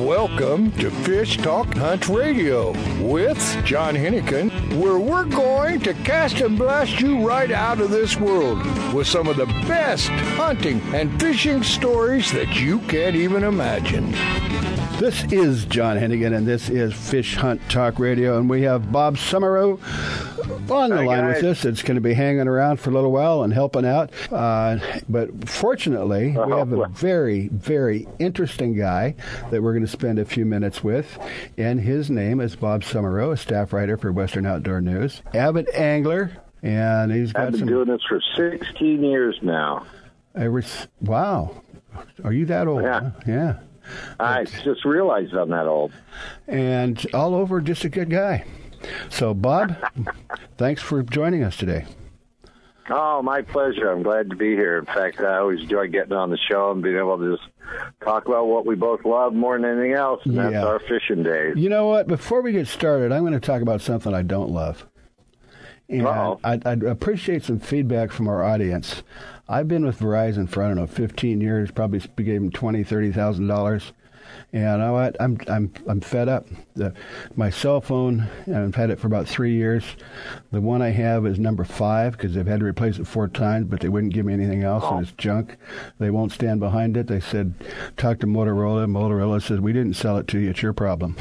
Welcome to Fish Talk Hunt Radio with John Hennigan, where we're going to cast and blast you right out of this world with some of the best hunting and fishing stories that you can't even imagine. This is John Hennigan, and this is Fish Hunt Talk Radio, and we have Bob Semerau on the line with us. It's going to be hanging around for a little while and helping out. But fortunately, we have a very, very interesting guy that we're going to spend a few minutes with, and his name is Bob Semerau, a staff writer for Western Outdoor News, avid angler, and he's got I've been doing this for 16 years now. Wow. Are you that old? Yeah. Huh? Yeah. I just realized I'm that old. And all over, just a good guy. So, Bob, thanks for joining us today. Oh, my pleasure. I'm glad to be here. In fact, I always enjoy getting on the show and being able to just talk about what we both love more than anything else, and that's our fishing days. You know what? Before we get started, I'm going to talk about something I don't love. And I'd appreciate some feedback from our audience. I've been with Verizon for, 15 years, probably gave them $20,000, $30,000. And I'm fed up. My cell phone, I've had it for about 3 years. The one I have is number 5 because they've had to replace it 4 times, but they wouldn't give me anything else, and it's junk. They won't stand behind it. They said, talk to Motorola. Motorola says, we didn't sell it to you. It's your problem.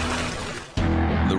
The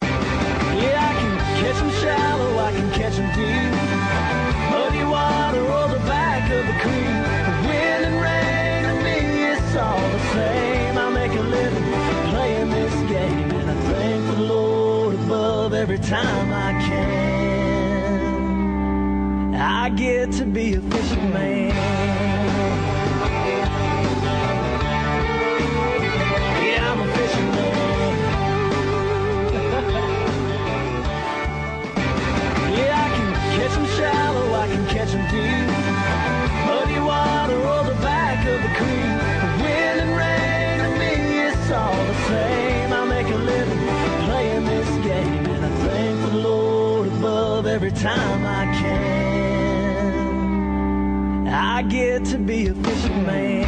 Yeah, I can catch them shallow, I can catch them deep. Muddy water or the back of the creek. Wind and rain to me, it's all the same. I make a living playing this game, and I thank the Lord above every time I can. I get to be a fisherman. Yeah, I'm a fisherman. Yeah, I can catch them shallow, I can catch them deep. Muddy water or the back of the creek. Wind and rain to me, it's all the same. I make a living playing this game, and I thank the Lord above every time I can. I get to be a fisherman.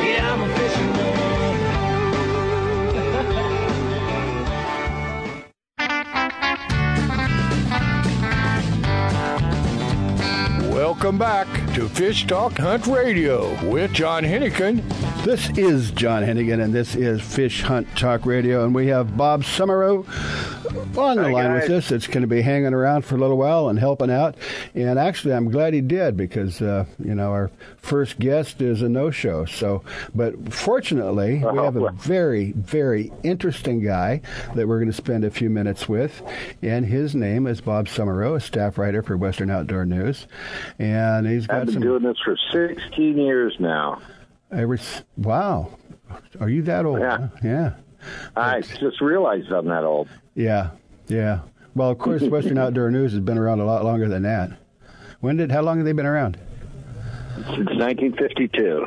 Yeah, I'm a fisherman. Welcome back to Fish Talk Hunt Radio with John Hennigan. This is John Hennigan, and this is Fish Hunt Talk Radio, and we have Bob Semerau on the line with us. It's going to be hanging around for a little while and helping out. And actually, I'm glad he did because our first guest is a no-show. So, but fortunately, we have a very, very interesting guy that we're going to spend a few minutes with, and his name is Bob Semerau, a staff writer for Western Outdoor News, and he's got. I've been doing this for 16 years now. Wow. Are you that old? Yeah. Huh? Yeah. I just realized I'm that old. Yeah. Yeah. Well, of course, Western Outdoor News has been around a lot longer than that. How long have they been around? Since 1952.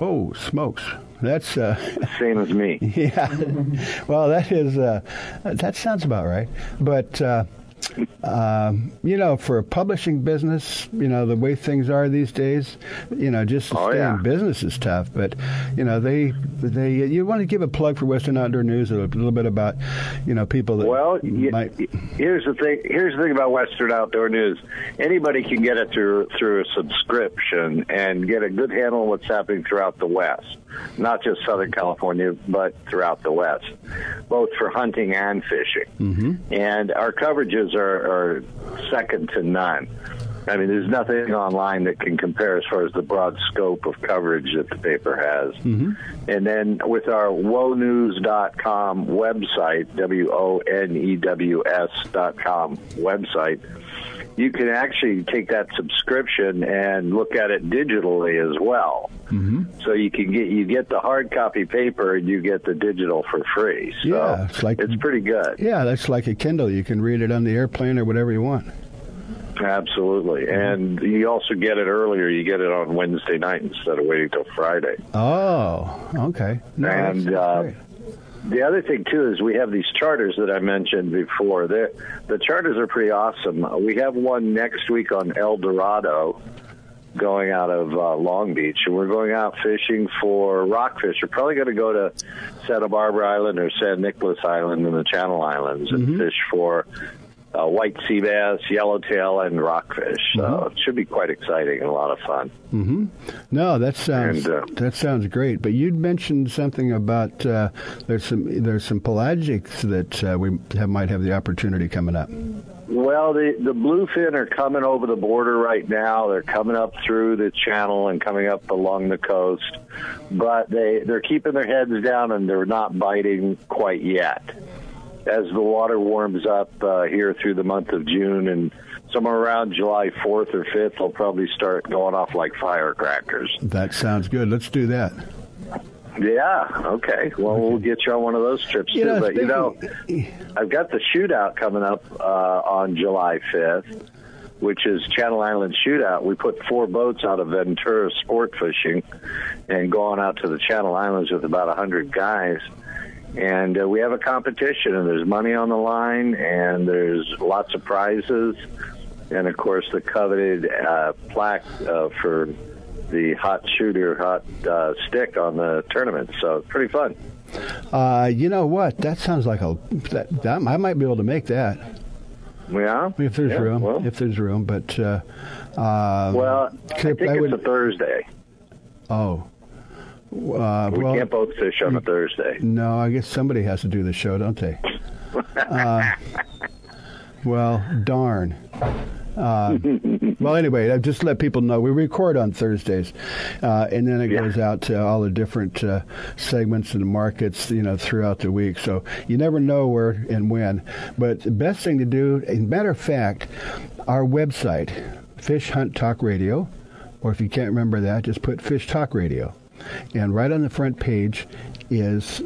Oh, smokes. That's same as me. Yeah. Well, that sounds about right. But for a publishing business, the way things are these days, just to stay in business is tough. But they you want to give a plug for Western Outdoor News, a little bit about people that Here's the thing about Western Outdoor News: anybody can get it through a subscription and get a good handle on what's happening throughout the West, not just Southern California, but throughout the West, both for hunting and fishing. Mm-hmm. And our coverages are second to none. I mean, there's nothing online that can compare as far as the broad scope of coverage that the paper has. Mm-hmm. And then with our wonews.com website, wonews.com website, you can actually take that subscription and look at it digitally as well. Mm-hmm. So you get the hard copy paper and you get the digital for free. So yeah, it's pretty good. Yeah, that's like a Kindle. You can read it on the airplane or whatever you want. Absolutely. And you also get it earlier. You get it on Wednesday night instead of waiting till Friday. Oh, okay. No, and the other thing, too, is we have these charters that I mentioned before. The charters are pretty awesome. We have one next week on El Dorado going out of Long Beach, and we're going out fishing for rockfish. We're probably going to go to Santa Barbara Island or San Nicolas Island and the Channel Islands and fish for white sea bass, yellowtail, and rockfish. So it should be quite exciting and a lot of fun. Mm-hmm. No, that sounds great. But you'd mentioned something about there's some pelagics that we might have the opportunity coming up. Well, the bluefin are coming over the border right now. They're coming up through the channel and coming up along the coast, but they're keeping their heads down and they're not biting quite yet. As the water warms up here through the month of June and somewhere around July 4th or 5th, they'll probably start going off like firecrackers. That sounds good. Let's do that. Yeah, okay. Well, we'll get you on one of those trips, too. But, I've got the shootout coming up on July 5th, which is Channel Island Shootout. We put 4 boats out of Ventura sport fishing and going out to the Channel Islands with about 100 guys. And we have a competition, and there's money on the line, and there's lots of prizes. and of course the coveted plaque for the hot stick on the tournament. So pretty fun. You know what? That sounds like I might be able to make that. Yeah. If there's room. Well. If there's room, but I think it's a Thursday. Oh. We can't both fish on a Thursday. No, I guess somebody has to do the show, don't they? Darn. Anyway, I've just let people know we record on Thursdays, and then it goes out to all the different segments and markets, throughout the week. So you never know where and when. But the best thing to do, as a matter of fact, our website, Fish Hunt Talk Radio, or if you can't remember that, just put Fish Talk Radio. And right on the front page is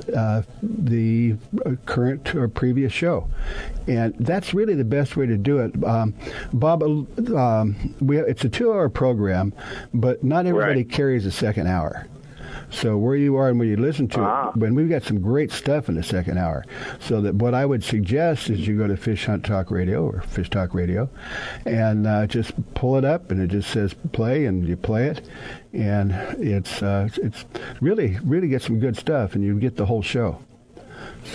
the current or previous show. And that's really the best way to do it. Bob, it's a 2-hour program, but not everybody carries a second hour. So where you are and where you listen to it, and we've got some great stuff in the second hour. So that what I would suggest is you go to Fish Hunt Talk Radio or Fish Talk Radio and just pull it up, and it just says play, and you play it. And it's really, really get some good stuff, and you get the whole show.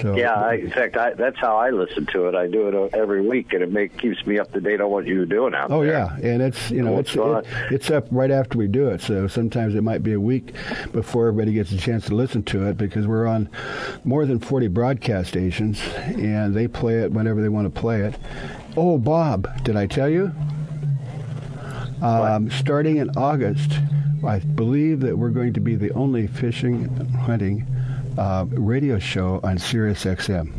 So, yeah, in fact, that's how I listen to it. I do it every week, and it keeps me up to date on what you're doing out there. Oh, yeah, and it's up right after we do it, so sometimes it might be a week before everybody gets a chance to listen to it, because we're on more than 40 broadcast stations, and they play it whenever they want to play it. Oh, Bob, did I tell you? Starting in August, I believe that we're going to be the only fishing and hunting radio show on Sirius XM.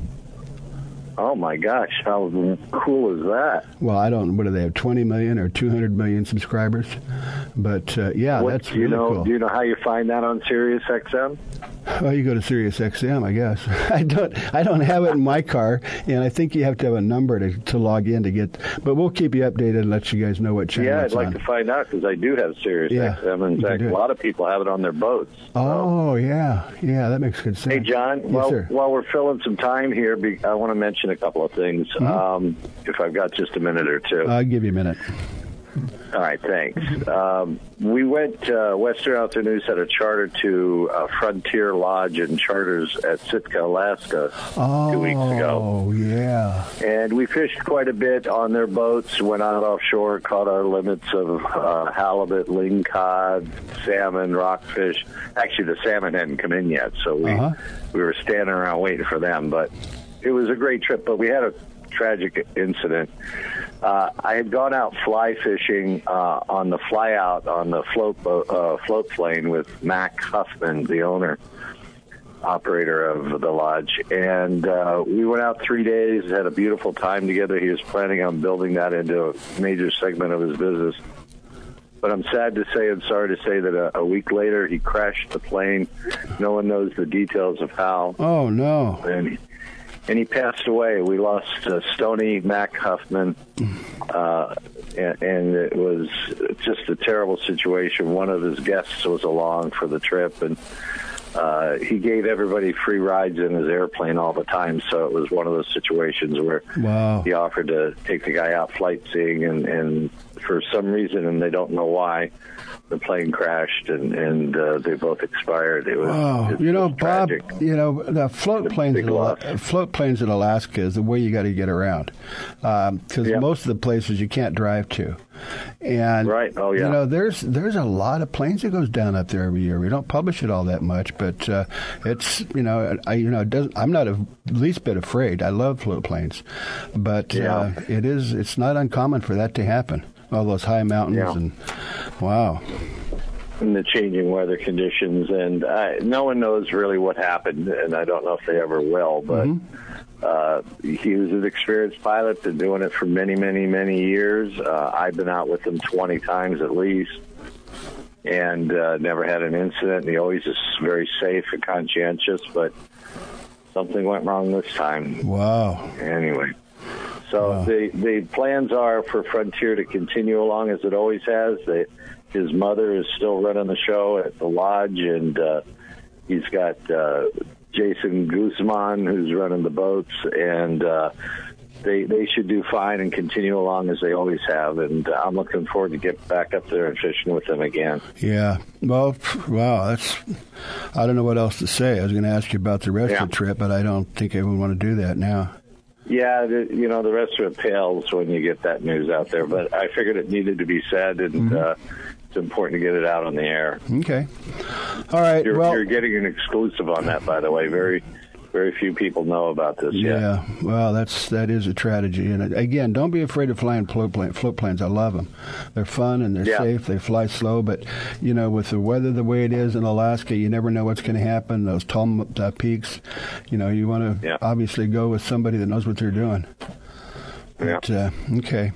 Oh my gosh, how cool is that? Well, I don't know, what do they have, 20 million or 200 million subscribers? But that's really cool. Do you know how you find that on Sirius XM? Well, you go to Sirius XM, I guess. I don't have it in my car, and I think you have to have a number to log in to get. But we'll keep you updated and let you guys know what channel. Yeah, I'd like to find out, because I do have Sirius XM. In fact, a lot of people have it on their boats. Oh, so. yeah, that makes good sense. Hey, John, yes, while we're filling some time here, I want to mention a couple of things. Mm-hmm. If I've got just a minute or two, I'll give you a minute. All right, thanks. We went, Western Outdoor News had a charter to Frontier Lodge and Charters at Sitka, Alaska 2 weeks ago. Oh, yeah. And we fished quite a bit on their boats, went out offshore, caught our limits of halibut, lingcod, salmon, rockfish. Actually, the salmon hadn't come in yet, so we were standing around waiting for them. But it was a great trip, but we had a tragic incident. I had gone out fly fishing on the fly out on the float plane with Mac Huffman, the owner, operator of the lodge, and we went out 3 days, had a beautiful time together. He was planning on building that into a major segment of his business, but I'm sad to say and sorry to say that a week later he crashed the plane. No one knows the details of how. Oh no. And he passed away. We lost Stoney Mac Huffman, and it was just a terrible situation. One of his guests was along for the trip, and he gave everybody free rides in his airplane all the time, so it was one of those situations where he offered to take the guy out flight seeing, and for some reason, and they don't know why, the plane crashed, and they both expired. It was Bob, tragic. The float planes in Alaska is the way you got to get around, because most of the places you can't drive to. And there's a lot of planes that goes down up there every year. We don't publish it all that much, but it's I'm not the least bit afraid. I love float planes, but it's not uncommon for that to happen. All those high mountains and and the changing weather conditions, and no one knows really what happened, and I don't know if they ever will. But he was an experienced pilot, been doing it for many, many, many years. I've been out with him 20 times at least, and never had an incident. And he always is very safe and conscientious, but something went wrong this time. Wow. Anyway. So the plans are for Frontier to continue along as it always has. His mother is still running the show at the lodge, and he's got Jason Guzman, who's running the boats, and they should do fine and continue along as they always have. And I'm looking forward to get back up there and fishing with them again. Yeah. Well, wow. I don't know what else to say. I was going to ask you about the rest of the trip, but I don't think I would want to do that now. Yeah, you know, the rest of it pales when you get that news out there. But I figured it needed to be said, and it's important to get it out on the air. Okay. All right. You're getting an exclusive on that, by the way. Very few people know about this yet. Yeah, well, that is a tragedy. And again, don't be afraid of flying float planes. I love them. They're fun and they're safe. They fly slow. But, you know, with the weather the way it is in Alaska, you never know what's going to happen. Those tall peaks, you know, you want to obviously go with somebody that knows what they're doing. But, okay.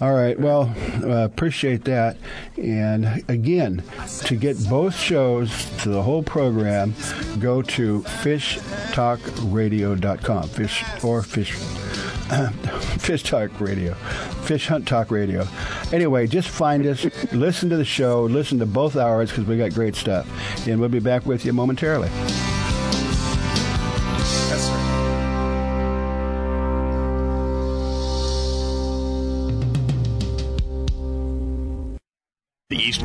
All right. Well, appreciate that. And again, to get both shows, to the whole program, go to fishtalkradio.com. Fish Talk Radio. Fish Hunt Talk Radio. Anyway, just find us, listen to the show, listen to both hours, because we got great stuff. And we'll be back with you momentarily. That's right. The East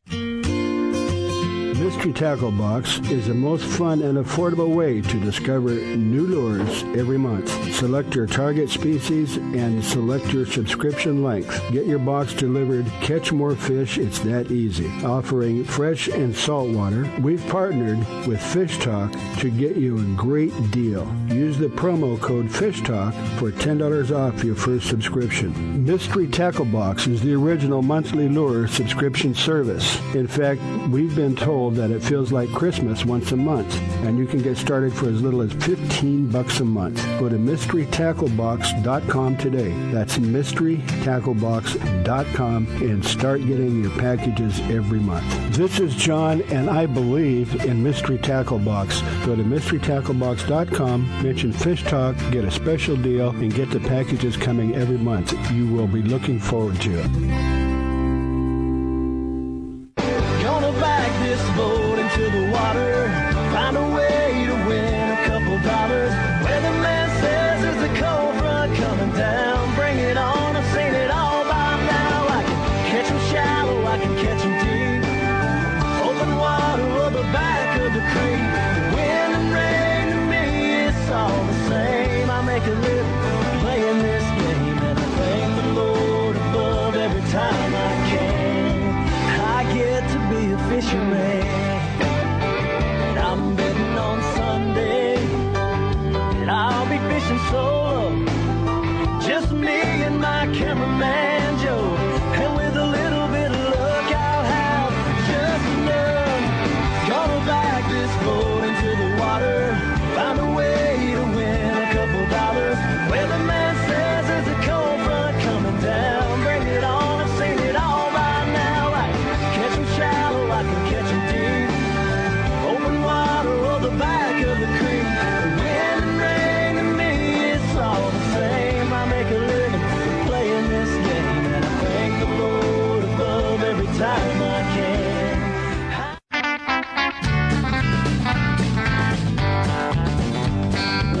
Mystery Tackle Box is the most fun and affordable way to discover new lures every month. Select your target species and select your subscription length. Get your box delivered, catch more fish, it's that easy. Offering fresh and salt water, we've partnered with Fish Talk to get you a great deal. Use the promo code Fish Talk for $10 off your first subscription. Mystery Tackle Box is the original monthly lure subscription service. In fact, we've been told that it feels like Christmas once a month, and you can get started for as little as $15 a month. Go to mysterytacklebox.com today. That's mysterytacklebox.com and start getting your packages every month. This is John, and I believe in Mystery Tackle Box. Go to mysterytacklebox.com, mention Fish Talk, get a special deal, and get the packages coming every month. You will be looking forward to it.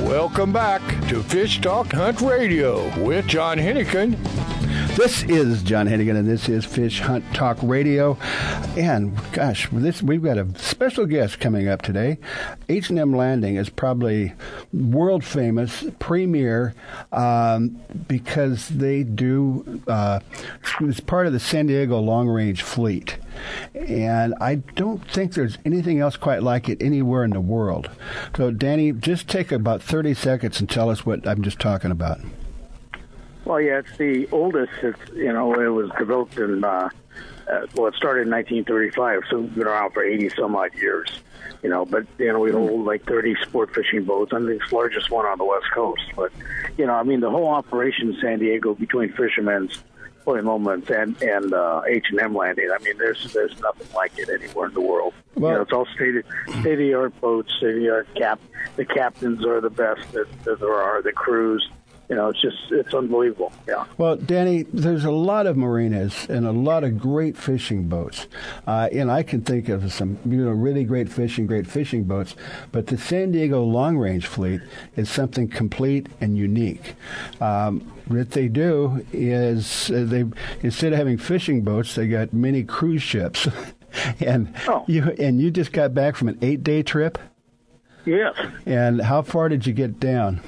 Welcome back to Fish Talk Hunt Radio with John Hennigan. This is John Hennigan, and this is Fish Hunt Talk Radio. And, gosh, we've got a special guest coming up today. H&M Landing is probably world-famous, premier, because they do, it's part of the San Diego long-range fleet. And I don't think there's anything else quite like it anywhere in the world. So, Danny, just take about 30 seconds and tell us what I'm just talking about. Well, yeah, it's the oldest. It's, you know, it was developed in, well, it started in 1935, so it's been around for 80-some-odd years. You know, but, you know, we hold like 30 sport fishing boats. I think it's the largest one on the West Coast. But, you know, I mean, the whole operation in San Diego between Fisherman's Point Moments and H&M Landing, I mean, there's nothing like it anywhere in the world. Well, you know, it's all state-of-the-art boats, state-of-the-art the captains are the best that there are, the crews. You know, it's unbelievable. Yeah. Well, Danny, there's a lot of marinas and a lot of great fishing boats. And I can think of some, you know, really great fishing boats. But the San Diego Long Range Fleet is something complete and unique. What they do is they, instead of having fishing boats, they got mini cruise ships. You just got back from an 8-day trip? Yes. And how far did you get down?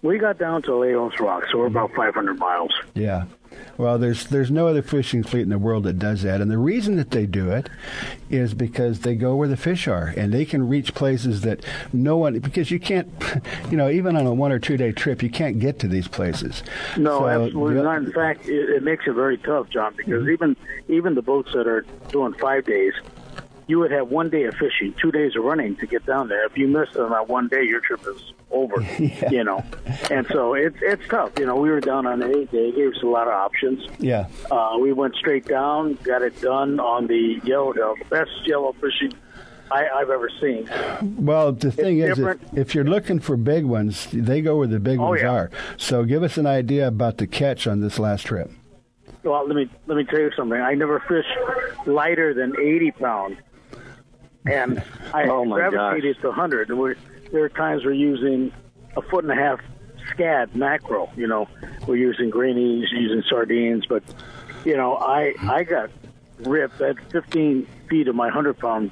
We got down to Leos Rock, so we're about 500 miles. Yeah. Well, there's no other fishing fleet in the world that does that. And the reason that they do it is because they go where the fish are. And they can reach places that no one, because you can't, you know, even on a 1 or 2 day trip, you can't get to these places. No, so, absolutely not. In fact, it makes it very tough, John, because even the boats that are doing 5 days, you would have 1 day of fishing, 2 days of running to get down there. If you miss it on that 1 day, your trip is over, yeah. You know. And so it's tough. You know, we were down on the 8-day. It gave us a lot of options. Yeah. We went straight down, got it done on the best yellow fishing I've ever seen. Well, the thing is, if you're looking for big ones, they go where the big ones are. So give us an idea about the catch on this last trip. Well, let me tell you something. I never fished lighter than 80 pounds. And I gravitated to 100. And there are times we're using 1.5-foot scad mackerel. You know, we're using greenies, using sardines. But, you know, I got ripped at 15 feet of my 100-pound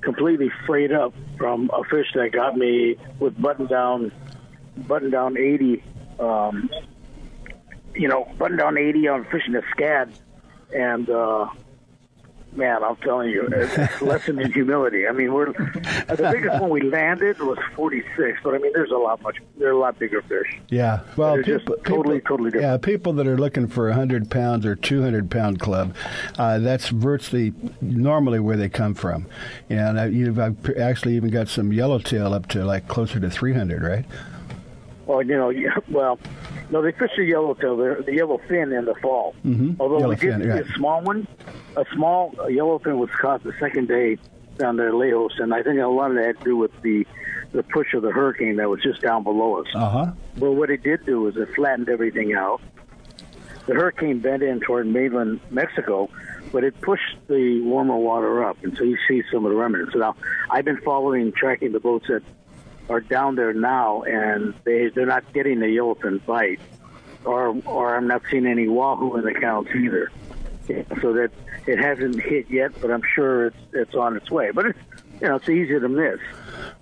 completely frayed up from a fish that got me with button down 80. You know, button down 80 on fishing a scad, and man, I'm telling you, it's a lesson in humility. I mean, the biggest one we landed was 46, but I mean, they're a lot bigger fish. Yeah, well, totally different. Yeah, people that are looking for 100 pounds or 200 pound club, that's virtually normally where they come from. And I've actually even got some yellowtail up to like closer to 300, right? Well, you know, no, they fish the yellowtail, the yellowfin in the fall. Mm-hmm. Although we did see a small yellowfin was caught the second day down there at Lejos, and I think a lot of that had to do with the push of the hurricane that was just down below us. Uh-huh. But what it did do is it flattened everything out. The hurricane bent in toward mainland Mexico, but it pushed the warmer water up, and so you see some of the remnants. So now, I've been following and tracking the boats that are down there now, and they're not getting the yellowfin bite, or I'm not seeing any wahoo in the counts either. So that it hasn't hit yet, but I'm sure it's on its way. But it's, you know, it's easier to miss.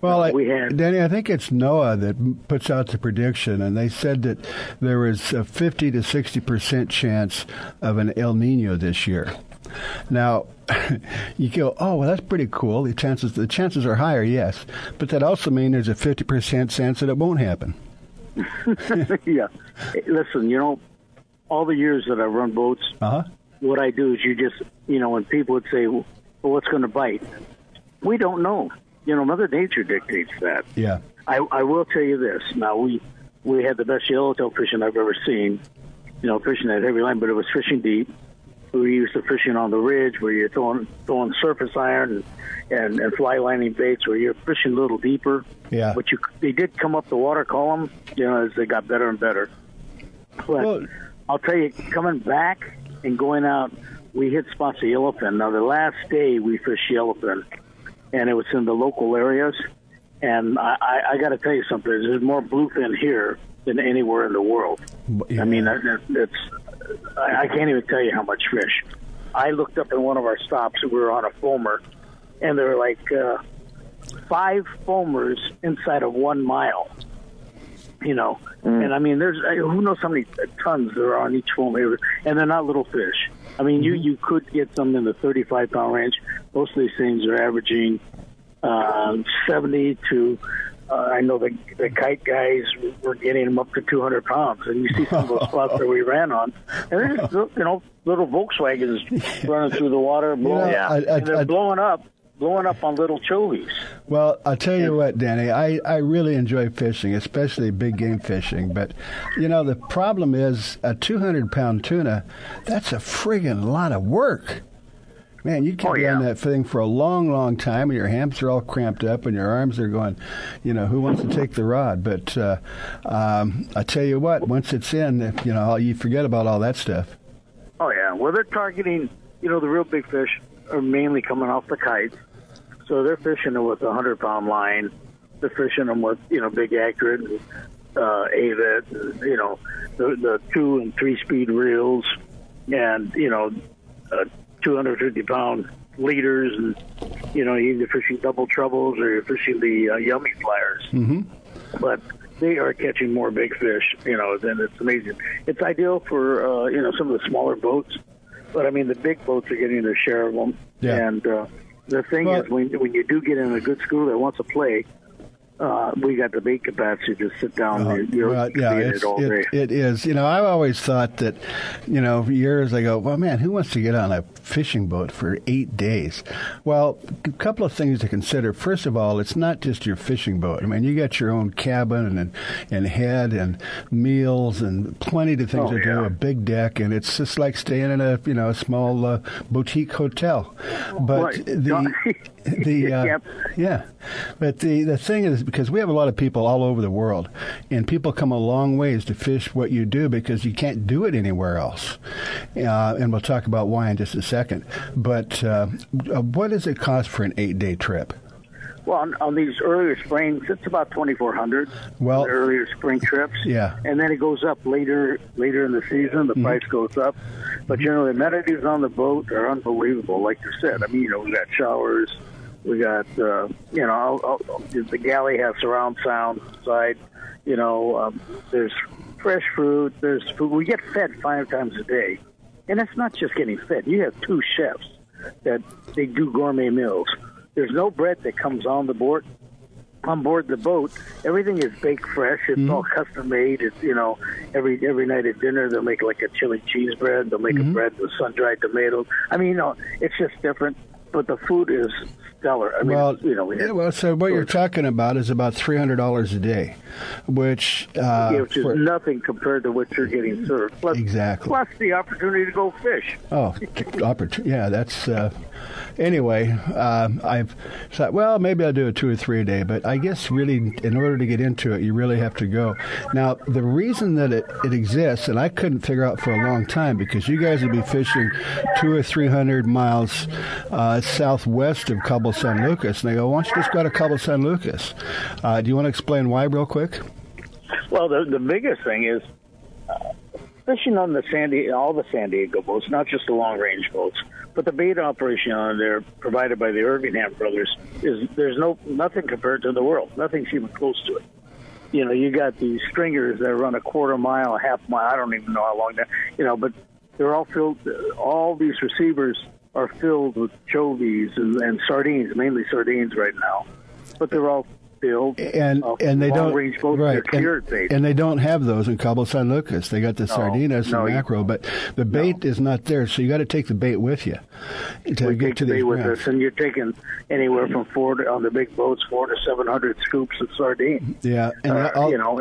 Well, Danny, I think it's NOAA that puts out the prediction, and they said that there was a 50 to 60% chance of an El Nino this year. Now, you go, oh, well, that's pretty cool. The chances are higher, yes. But that also means there's a 50% chance that it won't happen. Yeah. Listen, you know, all the years that I run boats, what I do is when people would say, well, what's going to bite? We don't know. You know, Mother Nature dictates that. Yeah. I will tell you this. Now, we had the best yellowtail fishing I've ever seen, you know, fishing that heavy line, but it was fishing deep. We used to fishing on the ridge where you're throwing surface iron and fly lining baits where you're fishing a little deeper. Yeah. But they did come up the water column, you know, as they got better and better. But I'll tell you, coming back and going out, we hit spots of yellowfin. Now, the last day we fished yellowfin, and it was in the local areas. And I got to tell you something, there's more bluefin here than anywhere in the world. Yeah. I mean, it's I can't even tell you how much fish. I looked up at one of our stops, we were on a foamer, and there were like 5 foamers inside of 1 mile. You know, and I mean, there's who knows how many tons there are on each foamer, and they're not little fish. I mean, you could get some in the 35-pound range. Most of these things are averaging 70 to. I know the kite guys were getting them up to 200 pounds, and you see some of those spots that we ran on, and they're just, you know, little Volkswagens running through the water, blowing, and they're blowing up on little chovies. Well, I'll tell you what, Danny, I really enjoy fishing, especially big game fishing. But, you know, the problem is a 200-pound tuna, that's a friggin' lot of work. Man, you keep doing that thing for a long, long time, and your hams are all cramped up, and your arms are going, you know, who wants to take the rod? But I tell you what, once it's in, you know, you forget about all that stuff. Oh, yeah. Well, they're targeting, you know, the real big fish are mainly coming off the kites. So they're fishing them with a 100-pound line. They're fishing them with, you know, big accurate, AVET, you know, the 2- and 3-speed reels, and, you know, 250-pound leaders, and, you know, either fishing double troubles or you're fishing the yummy flyers. Mm-hmm. But they are catching more big fish, you know, and it's amazing. It's ideal for, you know, some of the smaller boats. But, I mean, the big boats are getting their share of them. Yeah. And the thing is, when you do get in a good school that wants to play, we got the bait capacity to sit down and it all day. It is. You know, I've always thought that, you know, years ago, well, man, who wants to get on a fishing boat for 8 days? Well, a couple of things to consider. First of all, it's not just your fishing boat. I mean, you got your own cabin and head and meals and plenty of things to do, a big deck, and it's just like staying in a, you know, a small boutique hotel. But But the thing is, because we have a lot of people all over the world, and people come a long ways to fish what you do because you can't do it anywhere else. And we'll talk about why in just a second. But what does it cost for an 8-day trip? Well, on these earlier springs, it's about $2,400. Well, the earlier spring trips, and then it goes up later in the season. The price goes up, but you know the amenities on the boat are unbelievable. Like you said, I mean, you know, we got showers. We got, you know, the galley has surround sound side. You know, there's fresh fruit. There's food. We get fed 5 times a day. And it's not just getting fed. You have 2 chefs that they do gourmet meals. There's no bread that comes on board the boat. Everything is baked fresh. It's all custom made. It's, you know, every night at dinner they'll make like a chili cheese bread. They'll make a bread with sun-dried tomatoes. I mean, you know, it's just different. But the food is stellar. I mean, you know, so what you're talking about is about $300 a day, which is nothing compared to what you're getting served. Plus the opportunity to go fish. Oh, yeah, that's. Anyway, I've thought, well, maybe I'll do a 2 or 3 a day, but I guess really in order to get into it, you really have to go. Now, the reason that it exists, and I couldn't figure out for a long time, because you guys would be fishing 200 or 300 miles southwest of Cabo San Lucas, and they go, why don't you just go to Cabo San Lucas? Do you want to explain why real quick? Well, the biggest thing is fishing on all the San Diego boats, not just the long-range boats, but the bait operation on there provided by the Irvingham brothers is there's nothing compared to the world. Nothing's even close to it. You know, you got these stringers that run a quarter mile, a half mile. I don't even know how long that. You know, but they're all filled. All these receivers are filled with chovies and sardines, mainly sardines right now, but they're all. And they don't and they don't have those in Cabo San Lucas. They got the sardinas and mackerel, but the bait is not there. So you got to take the bait with you until you get to the bait with us, and you're taking anywhere from 4 to 700 scoops of sardine. Yeah, and you know,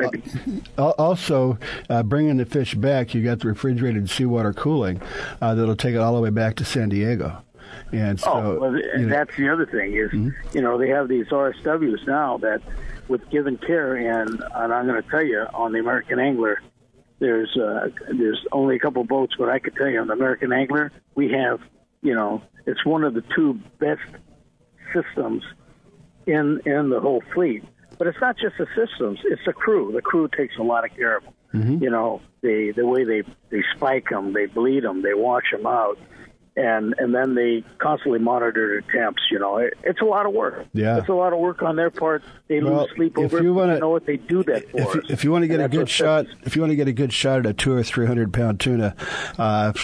also bringing the fish back. You got the refrigerated seawater cooling that'll take it all the way back to San Diego. And so, that's the other thing is, you know, they have these RSWs now that with given care, and I'm going to tell you, on the American Angler, there's only a couple boats, but I could tell you on the American Angler, we have, you know, it's one of the 2 best systems in the whole fleet. But it's not just the systems, it's the crew. The crew takes a lot of care of them. Mm-hmm. You know, the way they spike them, they bleed them, they wash them out, and then they constantly monitor the temps. You know, it's a lot of work. Yeah, it's a lot of work on their part. They lose sleep over it. They know what they do that for. If you want to get a good shot, if you want to get a good shot at a 200 or 300 pound tuna,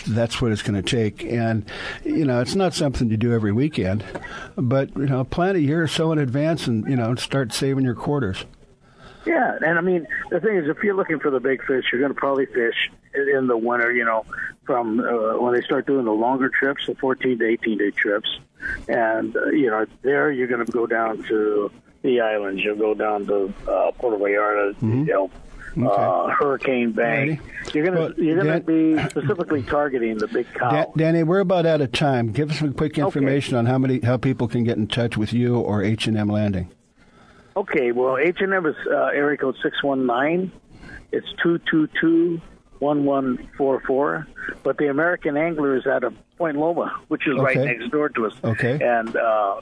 that's what it's going to take. And you know, it's not something you do every weekend, but you know, plan a year or so in advance, and you know, start saving your quarters. Yeah, and I mean, the thing is, if you're looking for the big fish, you're going to probably fish in the winter, you know, from when they start doing the longer trips, the 14 to 18-day trips. And, you know, there you're going to go down to the islands. You'll go down to Puerto Vallarta, mm-hmm. you know. Okay. Hurricane Bank. Danny? You're gonna be specifically targeting the big cow. Danny, we're about out of time. Give us some quick information on how people can get in touch with you or H&M Landing. Okay, well, H&M is area code 619. It's 222-1144. But the American Angler is out of Point Loma, which is right next door to us. Okay. And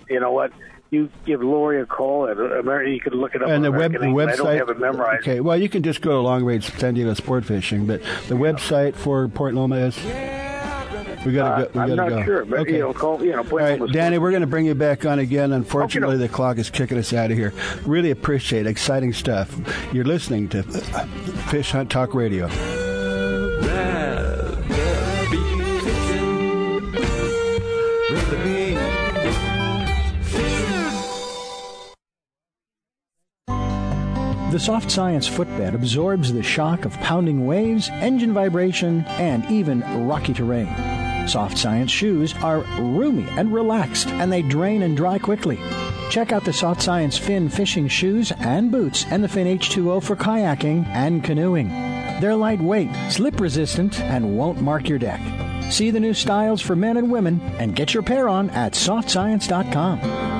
you know what? You give Lori a call. You could look it up. And on the website. I don't have it memorized. Okay, well, you can just go to Long Range San Diego Sport Fishing. But the website for Point Loma is... We gotta go. I'm not sure, but okay. All right, Danny, we're going to bring you back on again. Unfortunately, the clock is kicking us out of here. Really appreciate it. Exciting stuff. You're listening to Fish Hunt Talk Radio. The Soft Science footbed absorbs the shock of pounding waves, engine vibration, and even rocky terrain. Soft Science shoes are roomy and relaxed, and they drain and dry quickly. Check out the Soft Science Fin fishing shoes and boots and the Fin H2O for kayaking and canoeing. They're lightweight, slip-resistant, and won't mark your deck. See the new styles for men and women and get your pair on at softscience.com.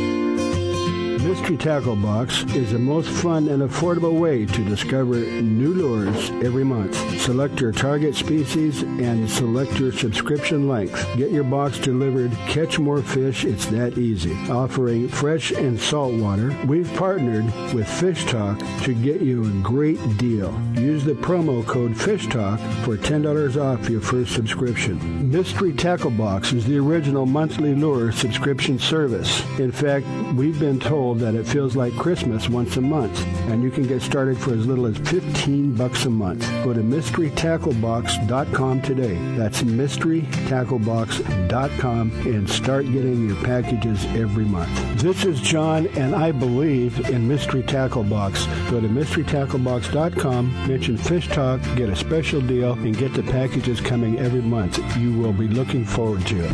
Mystery Tackle Box is the most fun and affordable way to discover new lures every month. Select your target species and select your subscription length. Get your box delivered. Catch more fish. It's that easy. Offering fresh and salt water, we've partnered with Fish Talk to get you a great deal. Use the promo code FISHTALK for $10 off your first subscription. Mystery Tackle Box is the original monthly lure subscription service. In fact, we've been told that it feels like Christmas once a month, and you can get started for as little as $15 a month. Go to mysterytacklebox.com today. That's mysterytacklebox.com and start getting your packages every month. This is John, and I believe in Mystery Tackle Box. Go to mysterytacklebox.com, mention Fish Talk, get a special deal, and get the packages coming every month. You will be looking forward to it.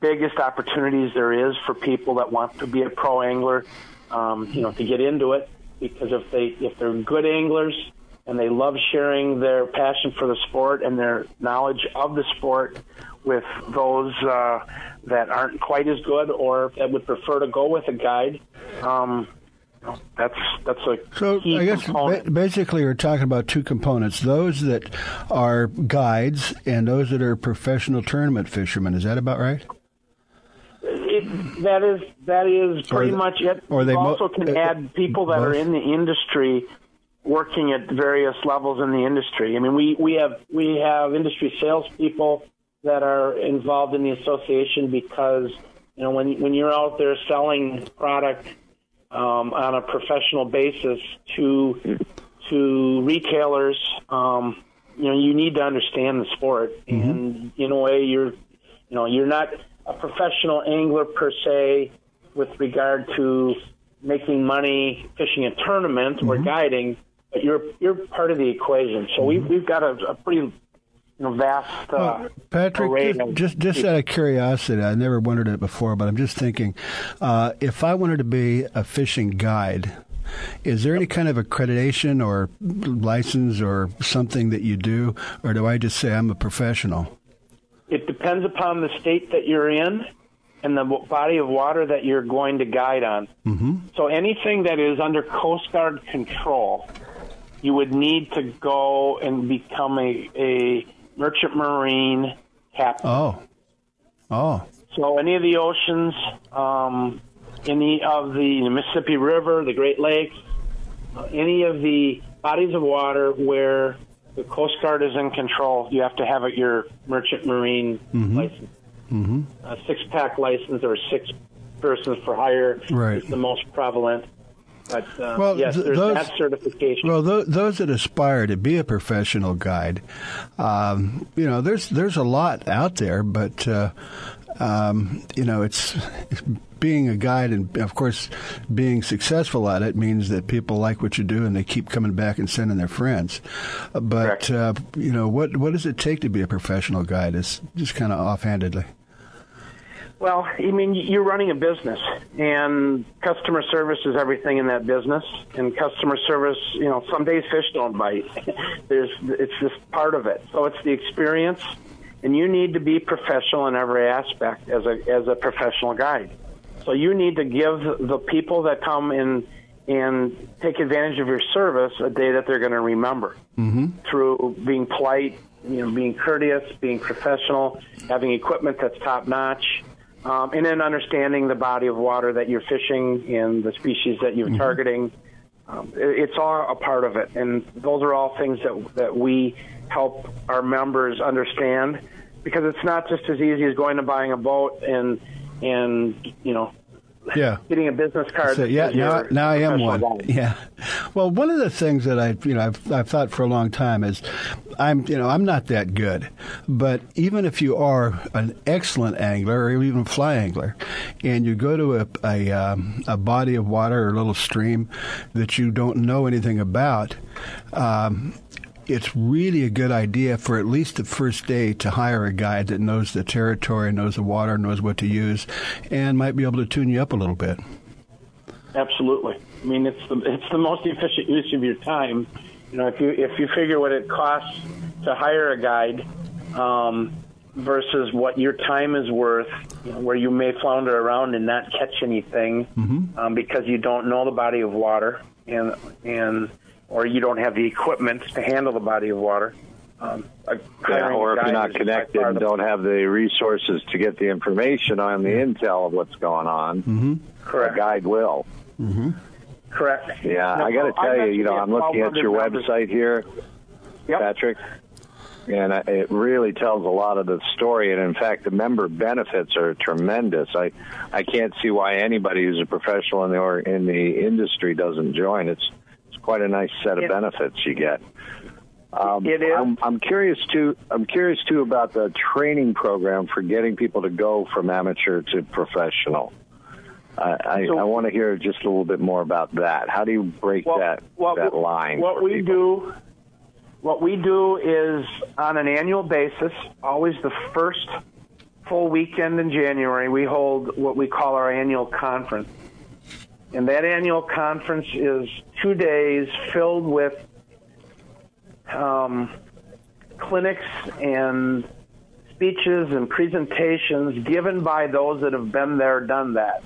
biggest opportunities there is for people that want to be a pro angler, to get into it, because if they're good anglers and they love sharing their passion for the sport and their knowledge of the sport with those that aren't quite as good or that would prefer to go with a guide, that's a key component. Basically we're talking about two components: those that are guides and those that are professional tournament fishermen. Is that about right? That is pretty much it. Or they also can add people that are in the industry, working at various levels in the industry. I mean, we have industry salespeople that are involved in the association because when you're out there selling product on a professional basis to retailers, you need to understand the sport. Mm-hmm. And in a way, you're not a professional angler per se with regard to making money fishing a tournament, mm-hmm. or guiding, but you're part of the equation. So mm-hmm. we've got a pretty vast Patrick, just out of curiosity, I never wondered it before, but I'm just thinking, if I wanted to be a fishing guide, is there any kind of accreditation or license or something that you do, or do I just say I'm a professional? It depends upon the state that you're in and the body of water that you're going to guide on. Mm-hmm. So anything that is under Coast Guard control, you would need to go and become a merchant marine captain. Oh. So any of the oceans, any of the Mississippi River, the Great Lakes, any of the bodies of water where the Coast Guard is in control, you have to have your merchant marine license. Mm-hmm. A six-pack license or six persons for hire is the most prevalent. But, yes, there's that certification. Well, those that aspire to be a professional guide, there's a lot out there, but, it's being a guide and, of course, being successful at it means that people like what you do and they keep coming back and sending their friends. But, what does it take to be a professional guide is just kind of offhandedly. Well, I mean, you're running a business, and customer service is everything in that business. And customer service, some days fish don't bite. It's just part of it. So it's the experience, and you need to be professional in every aspect as a professional guide. So you need to give the people that come in and take advantage of your service a day that they're going to remember through being polite, being courteous, being professional, having equipment that's top-notch. And then understanding the body of water that you're fishing and the species that you're targeting. It's all a part of it. And those are all things that we help our members understand, because it's not just as easy as going and buying a boat and getting a business card. So, now I am one. Guide. Yeah. Well, one of the things that I've thought for a long time is I'm not that good, but even if you are an excellent angler or even fly angler, and you go to a body of water or a little stream that you don't know anything about, it's really a good idea for at least the first day to hire a guide that knows the territory, knows the water, knows what to use, and might be able to tune you up a little bit. Absolutely. I mean, it's the most efficient use of your time. If you figure what it costs to hire a guide versus what your time is worth, where you may flounder around and not catch anything because you don't know the body of water or you don't have the equipment to handle the body of water. Or if you're not connected and don't have the resources to get the information on the intel of what's going on, correct. A guide will. Mm-hmm. Correct. Yeah, now, I got to tell you, I'm looking at your website here, Patrick, and it really tells a lot of the story. And, in fact, the member benefits are tremendous. I can't see why anybody who's a professional in the industry doesn't join. It's quite a nice set of benefits you get. It is. I'm curious too about the training program for getting people to go from amateur to professional. I want to hear just a little bit more about that. How do you break that line? What we do is on an annual basis, always the first full weekend in January, we hold what we call our annual conference. And that annual conference is 2 days filled with clinics and speeches and presentations given by those that have been there, done that.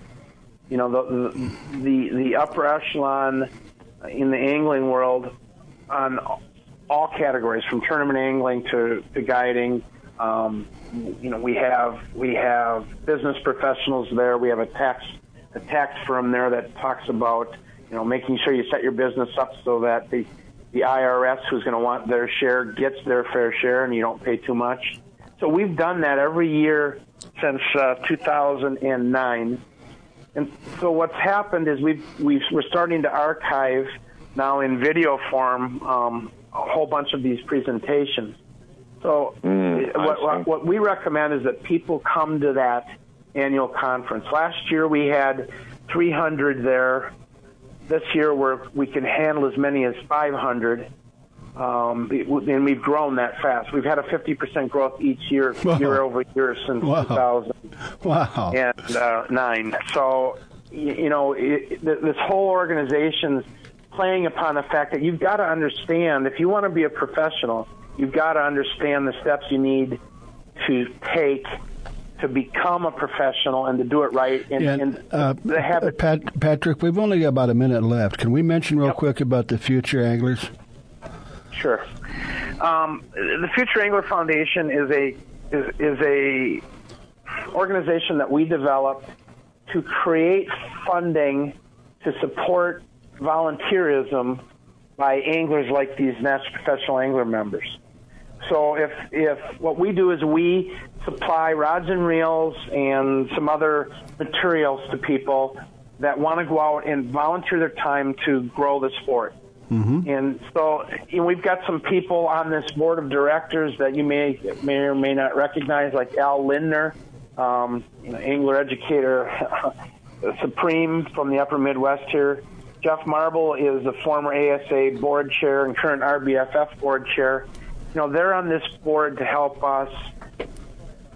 The upper echelon in the angling world on all categories, from tournament angling to guiding. We have business professionals there. We have a tax firm there that talks about making sure you set your business up so that the IRS, who's going to want their share, gets their fair share and you don't pay too much. So we've done that every year since 2009. And so what's happened is we're starting to archive now in video form a whole bunch of these presentations. So what we recommend is that people come to that annual conference. Last year we had 300 there. This year we can handle as many as 500. And we've grown that fast. We've had a 50% growth each year, year over year since 2009. So, this whole organization is playing upon the fact that you've got to understand, if you want to be a professional, you've got to understand the steps you need to take to become a professional and to do it right. And have it. Patrick, we've only got about a minute left. Can we mention real quick about the Future Anglers? Sure. The Future Angler Foundation is a organization that we developed to create funding to support volunteerism by anglers like these National Professional Angler members. So if what we do is we supply rods and reels and some other materials to people that want to go out and volunteer their time to grow the sport. Mm-hmm. And so we've got some people on this board of directors that you may or may not recognize, like Al Lindner, angler educator supreme from the upper Midwest here. Jeff Marble is the former ASA board chair and current RBFF board chair. You know, they're on this board to help us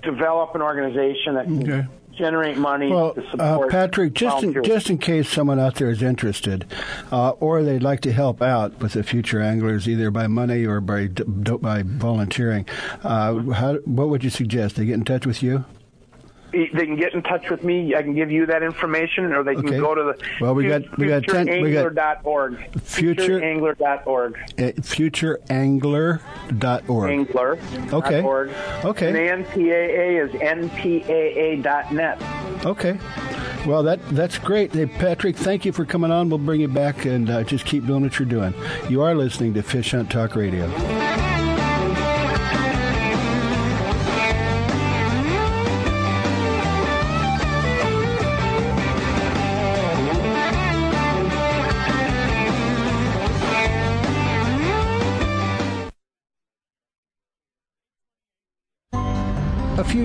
develop an organization that can generate money to support. Patrick, just in case someone out there is interested or they'd like to help out with the Future Anglers, either by money or by volunteering, what would you suggest? They get in touch with you? They can get in touch with me. I can give you that information, or they can go to the futureangler.org. Futureangler.org. Futureangler.org. Angler. Okay. .org. Okay. And NPAA is npaa.net. Okay. Well, that's great. Hey, Patrick, thank you for coming on. We'll bring you back and just keep doing what you're doing. You are listening to Fish Hunt Talk Radio. A few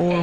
Or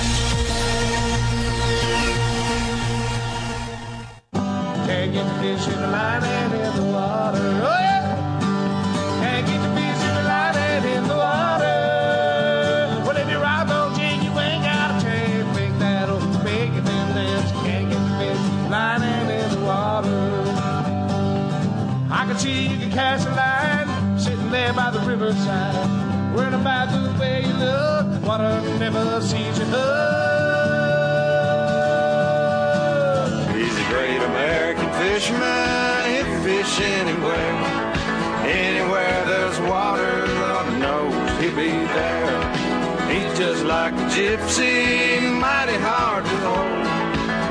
Fish in the line and in the water. Oh, yeah. Can't get the fish in the line and in the water. Well, if you're out on G, you ain't got a chance. Make that old bigger than this. Can't get the fish in the line and in the water. I can see you can cast a line sitting there by the riverside. Worried about the way you look. Water never sees you hook. He's a great American fisherman, he'd fish anywhere. Anywhere there's water, Lord knows he'll be there. He's just like a gypsy, mighty hard to hold.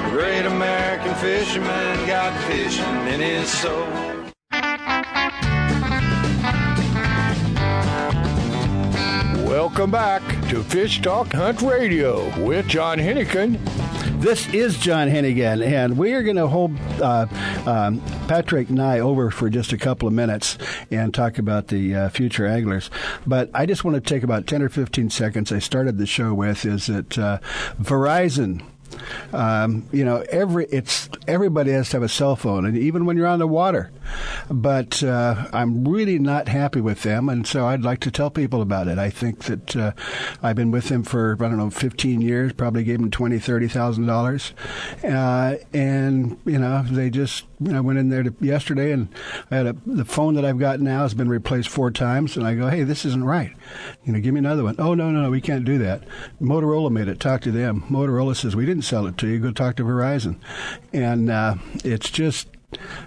The great American fisherman got fishing in his soul. Welcome back to Fish Talk Hunt Radio with John Hennigan. This is John Hennigan, and we are going to hold Patrick Nye over for just a couple of minutes and talk about the Future Anglers. But I just want to take about 10 or 15 seconds. I started the show with is that Verizon. Everybody has to have a cell phone, and even when you're on the water, but I'm really not happy with them, and so I'd like to tell people about it. I think that I've been with them for, 15 years, probably gave them $20,000, $30,000, and, they just, went in there yesterday, and I had the phone that I've got now has been replaced 4 times, and I go, hey, this isn't right. Give me another one. Oh, no, we can't do that. Motorola made it. Talk to them. Motorola says, we didn't sell it to you. Go talk to Verizon. And it's just,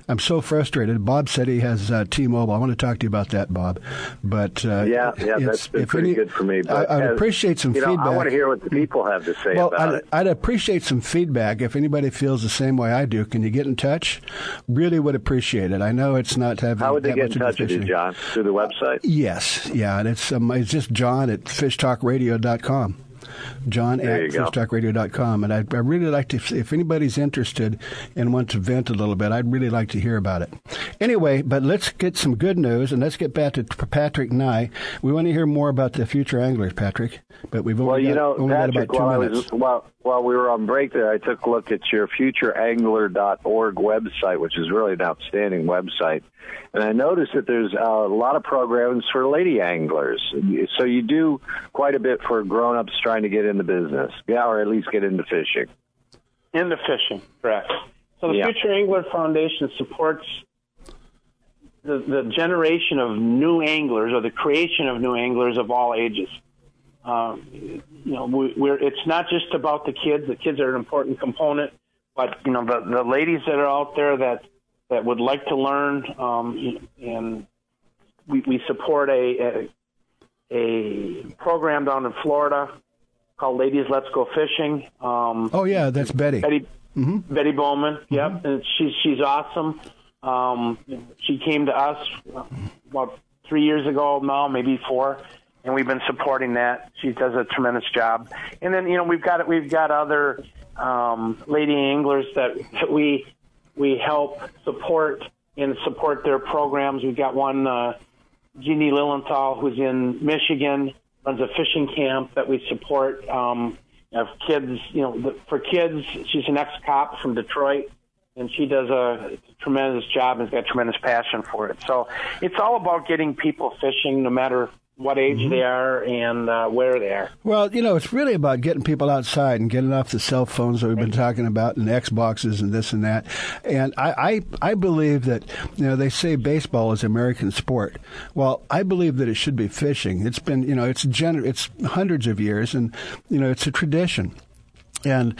I'm so frustrated. Bob said he has T-Mobile. I want to talk to you about that, Bob. But yeah, that's been pretty good for me. But I would appreciate some feedback. I want to hear what the people have to say about it. I'd appreciate some feedback. If anybody feels the same way I do, can you get in touch? Really would appreciate it. I know it's not having. How would they get in touch with you, John? Through the website? Yes, yeah, and it's just John at fishtalkradio.com. John at fishtalkradio.com. And I'd really like to, if anybody's interested and wants to vent a little bit, I'd really like to hear about it. Anyway, but let's get some good news, and let's get back to Patrick Nye. We want to hear more about the Future Anglers, Patrick, but we've only got about 2 minutes. While we were on break there, I took a look at your futureangler.org website, which is really an outstanding website. And I noticed that there's a lot of programs for lady anglers. So you do quite a bit for grown-ups trying to get in the business, or at least get into fishing. Into fishing, correct. So the Future Angler Foundation supports the generation of new anglers, or the creation of new anglers of all ages. It's not just about the kids. The kids are an important component, but the ladies that are out there that would like to learn, and we support a program down in Florida called Ladies Let's Go Fishing. That's Betty. Betty Bowman. Yep, and she's awesome. She came to us about 3 years ago now, maybe 4. And we've been supporting that. She does a tremendous job. And then we've got other lady anglers that we help support and support their programs. We've got one, Jeannie Lilienthal, who's in Michigan, runs a fishing camp that we support. For kids, she's an ex-cop from Detroit, and she does a tremendous job and has got tremendous passion for it. So it's all about getting people fishing, no matter what age they are and where they are. Well, it's really about getting people outside and getting off the cell phones that we've been talking about, and Xboxes and this and that. And I believe that, they say baseball is American sport. Well, I believe that it should be fishing. It's been, it's hundreds of years, and, it's a tradition. And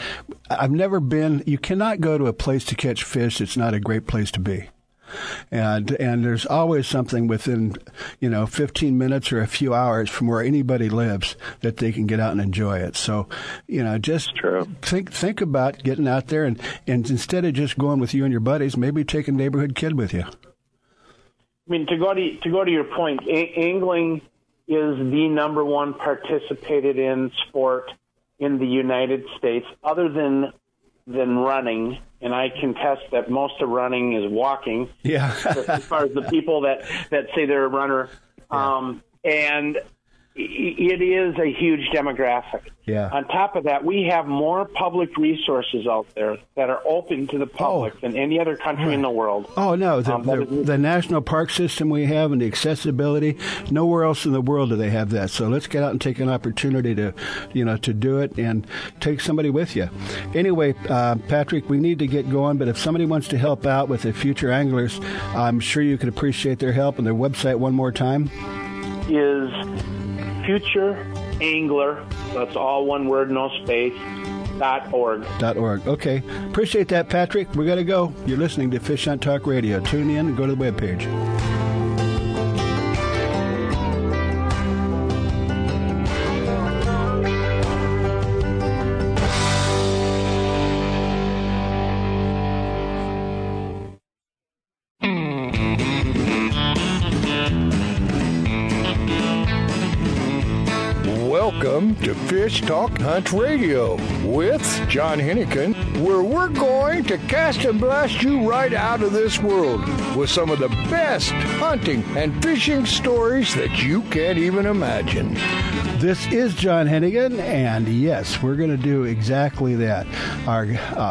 I've never been, you cannot go to a place to catch fish that's not a great place to be. And there's always something within, 15 minutes or a few hours from where anybody lives that they can get out and enjoy it. So, just think about getting out there, and instead of just going with you and your buddies, maybe take a neighborhood kid with you. I mean, to go to your point, angling is the number one participated in sport in the United States, other than running, and I contest that most of running is walking. Yeah. As far as the people that say they're a runner, and it is a huge demographic. Yeah. On top of that, we have more public resources out there that are open to the public than any other country in the world. Oh, no. The national park system we have and the accessibility, nowhere else in the world do they have that. So let's get out and take an opportunity to, to do it, and take somebody with you. Anyway, Patrick, we need to get going, but if somebody wants to help out with the Future Anglers, I'm sure you could appreciate their help. And their website one more time is Future Angler, that's all one word, no space, .org. Okay. Appreciate that, Patrick. We got to go. You're listening to Fish Hunt Talk Radio. Tune in and go to the webpage. Fish Talk Hunt Radio with John Hennigan where we're going to cast and blast you right out of this world with some of the best hunting and fishing stories that you can't even imagine. This is John Hennigan, and yes, we're going to do exactly that. Our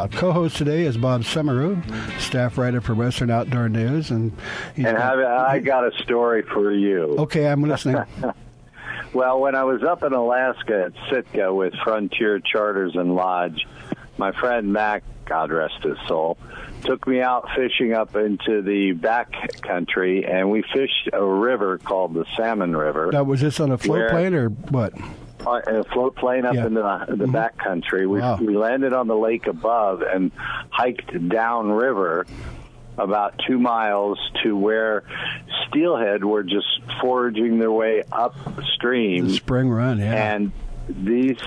co-host today is Bob Semerau, staff writer for Western Outdoor News. And I got a story for you. Okay, I'm listening. Well, when I was up in Alaska at Sitka with Frontier Charters and Lodge, my friend Mac, God rest his soul, took me out fishing up into the back country, and we fished a river called the Salmon River. Now, was this on a float plane or what? A float plane up into the back country. We landed on the lake above and hiked down river about 2 miles to where steelhead were just foraging their way upstream. The spring run, yeah. And these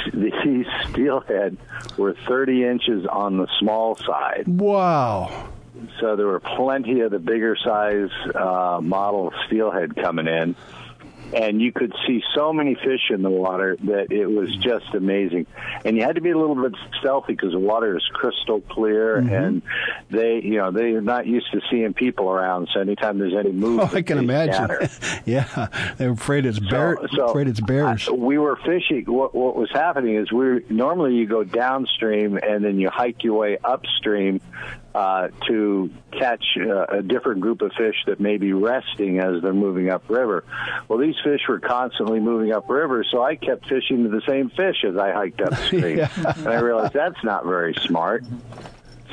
steelhead were 30 inches on the small side. Wow. So there were plenty of the bigger size model steelhead coming in. And you could see so many fish in the water that it was just amazing. And you had to be a little bit stealthy because the water is crystal clear, and they're not used to seeing people around. So anytime there's any movement, I can imagine. Yeah, they're afraid it's bears. We were fishing. What was happening is normally you go downstream and then you hike your way upstream to catch a different group of fish that may be resting as they're moving upriver. Well, these fish were constantly moving upriver, so I kept fishing to the same fish as I hiked upstream. And I realized that's not very smart.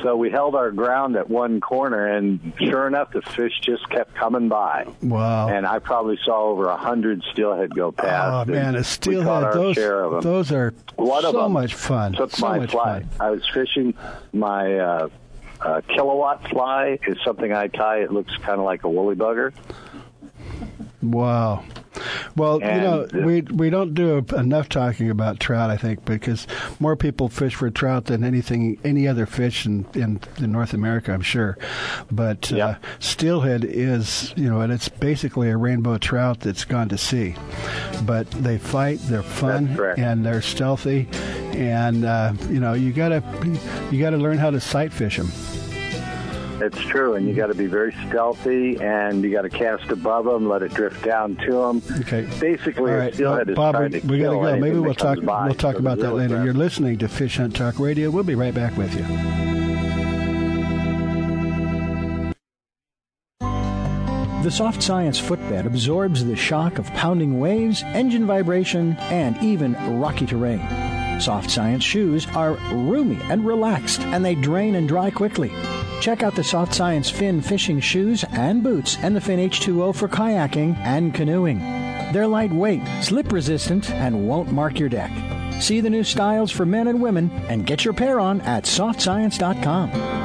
So we held our ground at one corner, and sure enough, the fish just kept coming by. Wow. And I probably saw over 100 steelhead go past. Oh, man, a steelhead, those are so much fun. Took my fly. I was fishing my... kilowatt fly is something I tie. It looks kind of like a woolly bugger. Wow. Well, we don't do enough talking about trout, I think, because more people fish for trout than any other fish in North America, I'm sure. But steelhead is, and it's basically a rainbow trout that's gone to sea. But they fight, they're fun, and they're stealthy, and you gotta learn how to sight fish them. It's true, and you got to be very stealthy, and you got to cast above them, let it drift down to them. Okay. Basically, all right. Steelhead is Bob, trying to kill anything that comes by. Maybe we'll talk about that later. You're listening to Fish Hunt Talk Radio. We'll be right back with you. The Soft Science footbed absorbs the shock of pounding waves, engine vibration, and even rocky terrain. Soft Science shoes are roomy and relaxed, and they drain and dry quickly. Check out the Soft Science Fin fishing shoes and boots and the Fin H2O for kayaking and canoeing. They're lightweight, slip-resistant, and won't mark your deck. See the new styles for men and women and get your pair on at softscience.com.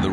The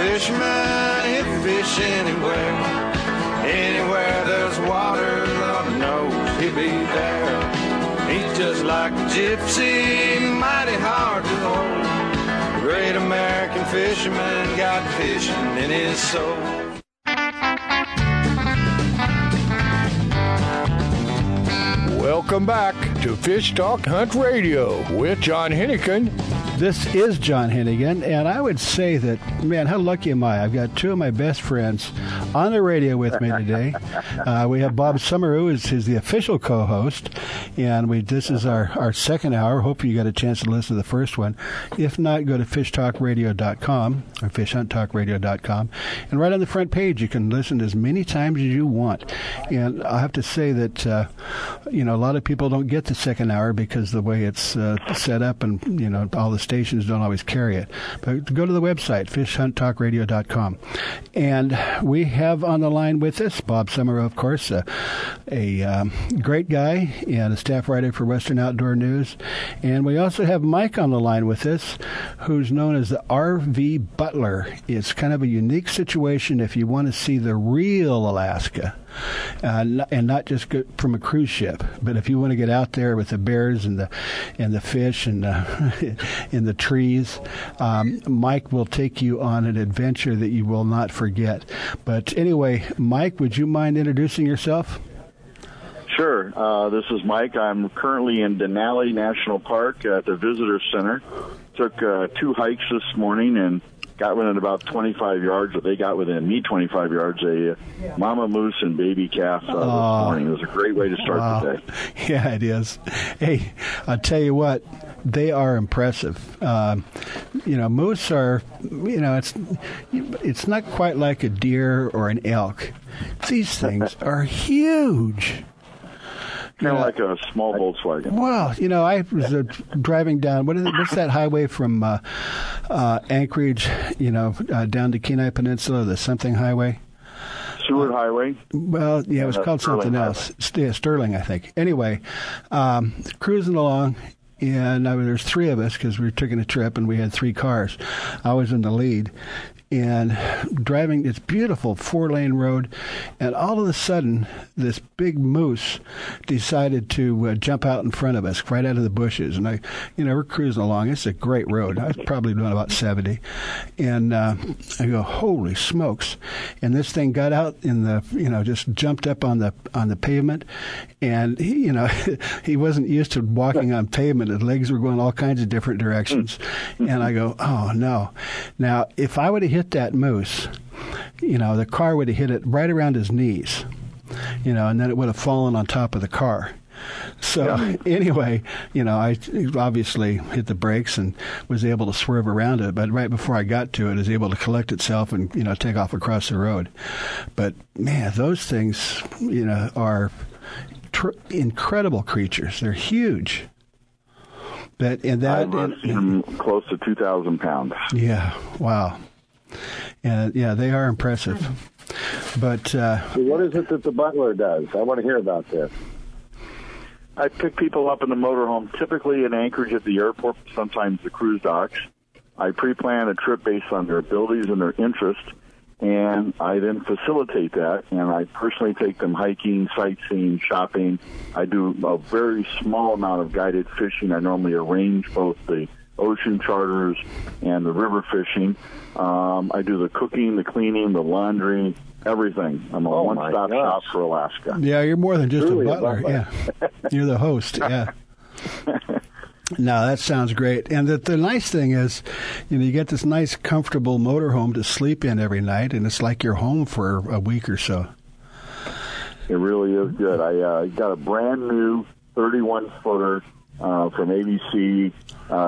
Fisherman, he'd fish anywhere. Anywhere there's water, Lord knows he'll be there. He's just like a gypsy, mighty hard to hold. Great American fisherman got fishing in his soul. Welcome back to Fish Talk Hunt Radio with John Hennigan. This is John Hennigan, and I would say that, man, how lucky am I? I've got two of my best friends on the radio with me today. We have Bob Semerau, who's the official co-host, and this is our second hour. Hope you got a chance to listen to the first one. If not, go to fishtalkradio.com or fishhunttalkradio.com, and right on the front page, you can listen as many times as you want. And I have to say that, a lot of people don't get the second hour because the way it's set up and, all the stations don't always carry it. But go to the website, fishhunttalkradio.com. And we have on the line with us Bob Semerau, of course, a great guy and a staff writer for Western Outdoor News. And we also have Mike on the line with us, who's known as the RV Butler. It's kind of a unique situation if you want to see the real Alaska. And not just from a cruise ship, but if you want to get out there with the bears and the fish and in the trees, Mike will take you on an adventure that you will not forget. But anyway, Mike, would you mind introducing yourself? Sure. This is Mike. I'm currently in Denali National Park at the Visitor Center. Took two hikes this morning and got within about 25 yards, but they got within me 25 yards, a mama moose and baby calf this morning. It was a great way to start the day. Yeah, it is. Hey, I'll tell you what, they are impressive. Moose are, it's not quite like a deer or an elk. These things are huge. Kind of like a small Volkswagen. Well, I was driving down, what's that highway from Anchorage, down to Kenai Peninsula, the something highway? Seward Highway? Well, yeah, it was called Sterling something else. Yeah, Sterling, I think. Anyway, cruising along, and there's three of us because we were taking a trip, and we had three cars. I was in the lead. And driving this beautiful 4-lane road, and all of a sudden, this big moose decided to jump out in front of us, right out of the bushes. And we're cruising along. It's a great road. I was probably doing about 70, and I go, holy smokes! And this thing got out in the, just jumped up on the pavement, and he, he wasn't used to walking on pavement. His legs were going all kinds of different directions, and I go, oh no! Now if I would have hit that moose, the car would have hit it right around his knees, and then it would have fallen on top of the car. So anyway, I obviously hit the brakes and was able to swerve around it. But right before I got to it, it was able to collect itself and, take off across the road. But, man, those things, are incredible creatures. They're huge. I've seen them close to 2,000 pounds. Yeah, wow. And yeah, they are impressive. But so what is it that the butler does? I want to hear about this. I pick people up in the motorhome, typically in Anchorage at the airport, sometimes the cruise docks. I pre-plan a trip based on their abilities and their interests, and I then facilitate that, and I personally take them hiking, sightseeing, shopping. I do a very small amount of guided fishing. I normally arrange both the ocean charters and the river fishing. I do the cooking, the cleaning, the laundry, everything. I'm a one-stop shop for Alaska. Yeah, you're more than just a butler. Yeah, you're the host. Yeah. No, that sounds great. And the nice thing is, you get this nice, comfortable motorhome to sleep in every night, and it's like you're home for a week or so. It really is good. I got a brand new 31-footer from ABC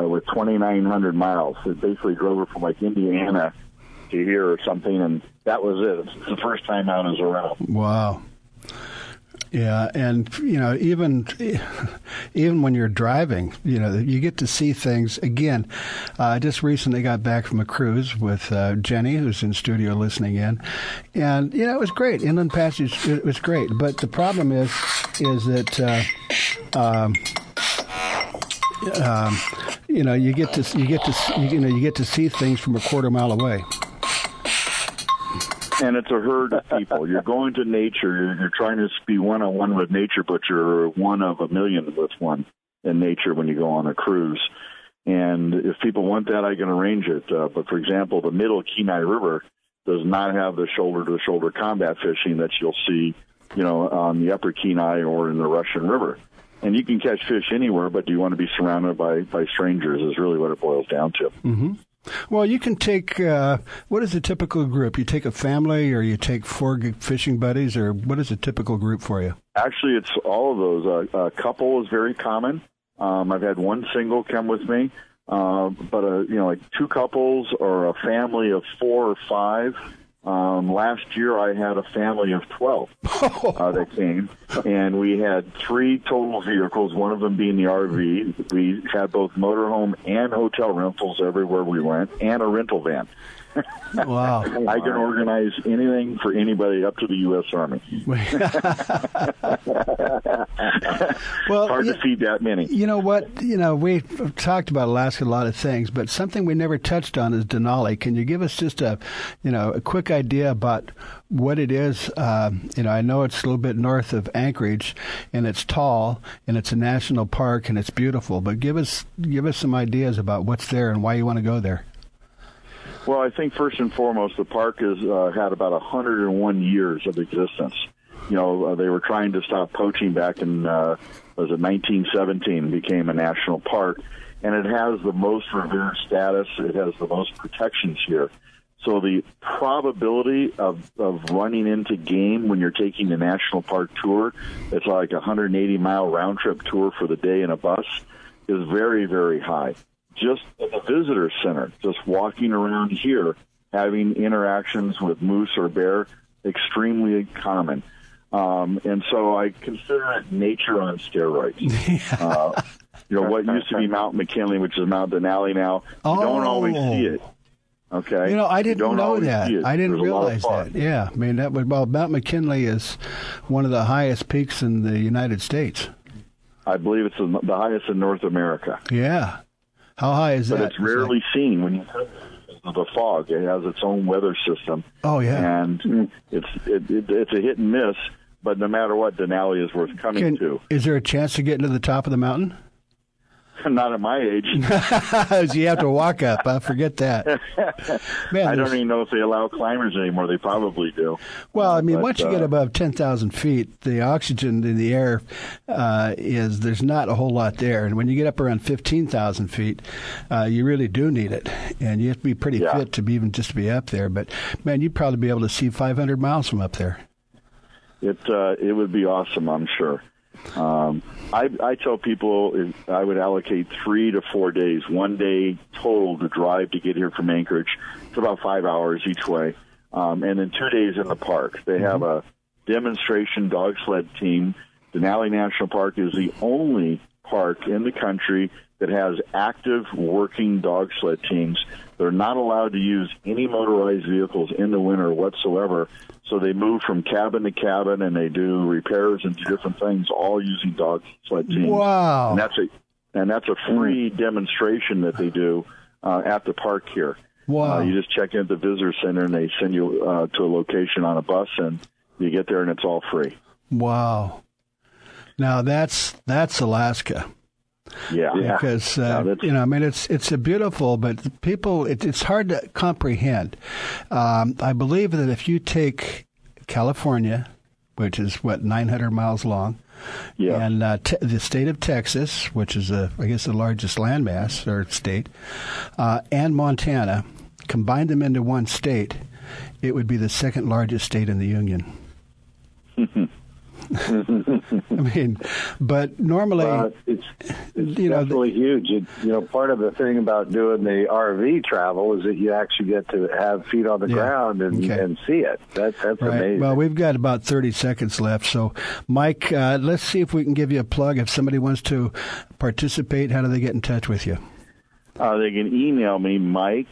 with 2,900 miles. It basically drove her from, like, Indiana to here or something, and that was it. It's the first time out as a rental. Wow. Yeah, and, you know, even when you're driving, you know, you get to see things. Again, I just recently got back from a cruise with Jenny, who's in studio listening in. And, you know, it was great. Inland Passage, it was great. But the problem is that... you know, you get to see things from a quarter mile away, and it's a herd of people. You're going to nature. You're trying to be one-on-one with nature, but you're one of a million with one in nature when you go on a cruise. And if people want that, I can arrange it. But for example, the Middle Kenai River does not have the shoulder-to-shoulder combat fishing that you'll see, you know, on the Upper Kenai or in the Russian River. And you can catch fish anywhere, but do you want to be surrounded by strangers is really what it boils down to. Mm-hmm. Well, you can take, what is a typical group? You take a family or you take four fishing buddies, or what is a typical group for you? Actually, it's all of those. A couple is very common. I've had one single come with me, but, you know, like two couples or a family of four or five. Last year, I had a family of 12 that came, and we had three total vehicles, one of them being the RV. We had both motorhome and hotel rentals everywhere we went, and a rental van. Wow. I can organize anything for anybody up to the U.S. Army. Well, hard to feed that many. You know what? You know, we've talked about Alaska, a lot of things, but something we never touched on is Denali. Can you give us just a quick idea about what it is? You know, I know it's a little bit north of Anchorage, and it's tall, and it's a national park, and it's beautiful. But give us some ideas about what's there and why you want to go there. Well, I think first and foremost, the park has had about 101 years of existence. You know, they were trying to stop poaching back in, 1917, became a national park. And it has the most revered status. It has the most protections here. So the probability of running into game when you're taking a national park tour, it's like a 180-mile round-trip tour for the day in a bus, is very, very high. Just at the visitor center, just walking around here, having interactions with moose or bear, extremely common. And so I consider it nature on steroids. You know, what used to be Mount McKinley, which is Mount Denali now, you don't always see it. Okay. You know, I didn't know that. I didn't realize that. Yeah. I mean, Mount McKinley is one of the highest peaks in the United States. I believe it's the highest in North America. Yeah. How high is that? But it's rarely seen when you have the fog. It has its own weather system. Oh, yeah. And it's a hit and miss, but no matter what, Denali is worth coming to. Is there a chance to get into the top of the mountain? Not at my age. You have to walk up. I forget that. Man, I don't even know if they allow climbers anymore. They probably do. Well, I mean, once you get above 10,000 feet, the oxygen in the air there's not a whole lot there. And when you get up around 15,000 feet, you really do need it. And you have to be pretty fit to be even just to be up there. But, man, you'd probably be able to see 500 miles from up there. It would be awesome, I'm sure. I tell people I would allocate 3 to 4 days, one day total to drive to get here from Anchorage. It's about 5 hours each way. And then 2 days in the park. They have a demonstration dog sled team. Denali National Park is the only park in the country that has active working dog sled teams. They're not allowed to use any motorized vehicles in the winter whatsoever. So they move from cabin to cabin, and they do repairs and do different things, all using dog sled teams. Wow! And that's a free demonstration that they do at the park here. Wow! You just check in at the visitor center, and they send you to a location on a bus, and you get there, and it's all free. Wow! Now that's Alaska. Yeah, because you know, I mean, it's a beautiful, but people, it's hard to comprehend. I believe that if you take California, which is 900 miles long, and the state of Texas, which is the largest landmass or state, and Montana, combine them into one state, it would be the second largest state in the union. I mean, but normally, it's you know, definitely huge. Part of the thing about doing the RV travel is that you actually get to have feet on the ground and see it. That's right. Amazing. Well, we've got about 30 seconds left. So, Mike, let's see if we can give you a plug. If somebody wants to participate, how do they get in touch with you? They can email me, Mike,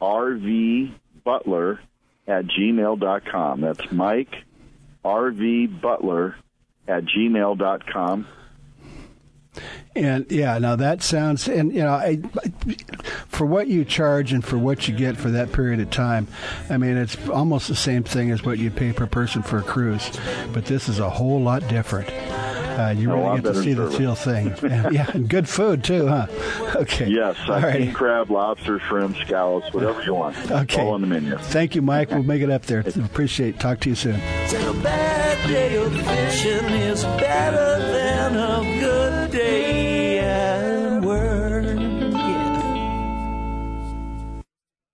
rvbutler, at gmail.com. That's Mike, rvbutler, at gmail.com. And, yeah, now that sounds, and, you know, for what you charge and for what you get for that period of time, I mean, it's almost the same thing as what you pay per person for a cruise, but this is a whole lot different. You really get to see the real thing. Yeah, and good food, too, huh? Okay. Yes, I crab, lobster, shrimp, scallops, whatever you want. Okay. All on the menu. Thank you, Mike. We'll make it up there. Appreciate it. Talk to you soon. So a bad day of fishing is better than a good day at work.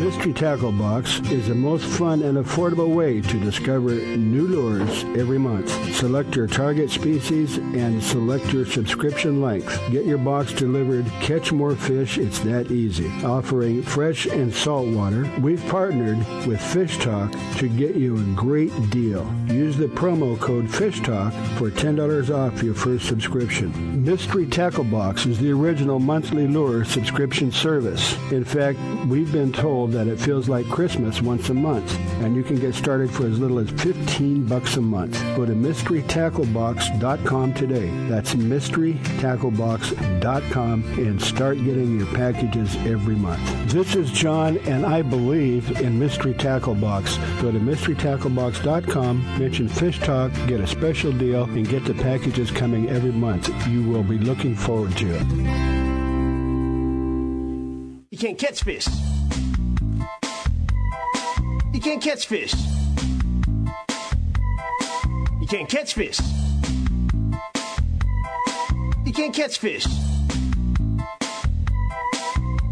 Mystery Tackle Box is the most fun and affordable way to discover new lures every month. Select your target species and select your subscription length. Get your box delivered, catch more fish, it's that easy. Offering fresh and salt water, we've partnered with Fish Talk to get you a great deal. Use the promo code Fish Talk for $10 off your first subscription. Mystery Tackle Box is the original monthly lure subscription service. In fact, we've been told that it feels like Christmas once a month, and you can get started for as little as $15 a month. Go to mysterytacklebox.com today. That's mysterytacklebox.com and start getting your packages every month. This is John, and I believe in Mystery Tackle Box. Go to mysterytacklebox.com, mention Fish Talk, get a special deal, and get the packages coming every month. You will be looking forward to it. You can't catch fish. You can't catch fish. You can't catch fish. You can't catch fish.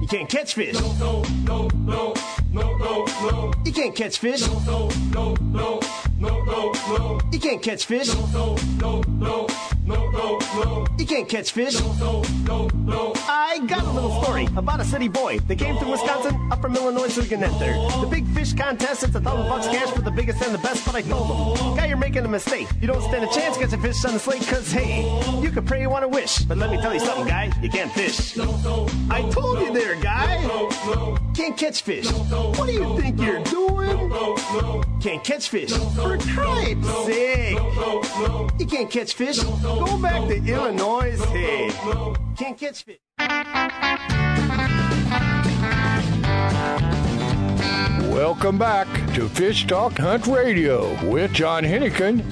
You can't catch fish. No, no, no, no, no, no. You can't catch fish. No, no, no, no, no, no. You can't catch fish. No, no, no, no, no, no. You can't catch fish. No, no, no. I got a little story about a city boy that came through Wisconsin, up from Illinois, so he can enter the big fish contest. It's $1,000 cash for the biggest and the best. But I told him, guy, you're making a mistake. You don't stand a chance catching fish on the slate. Cause hey, you can pray you want to wish, but let me tell you something, guy, you can't fish. I told you there, guy. Can't catch fish. What do you think you're doing? Can't catch fish. For Christ's sake. You can't catch fish. Go back to Illinois. Hey, can't catch fish. Welcome back to Fish Talk Hunt Radio with John Hennigan.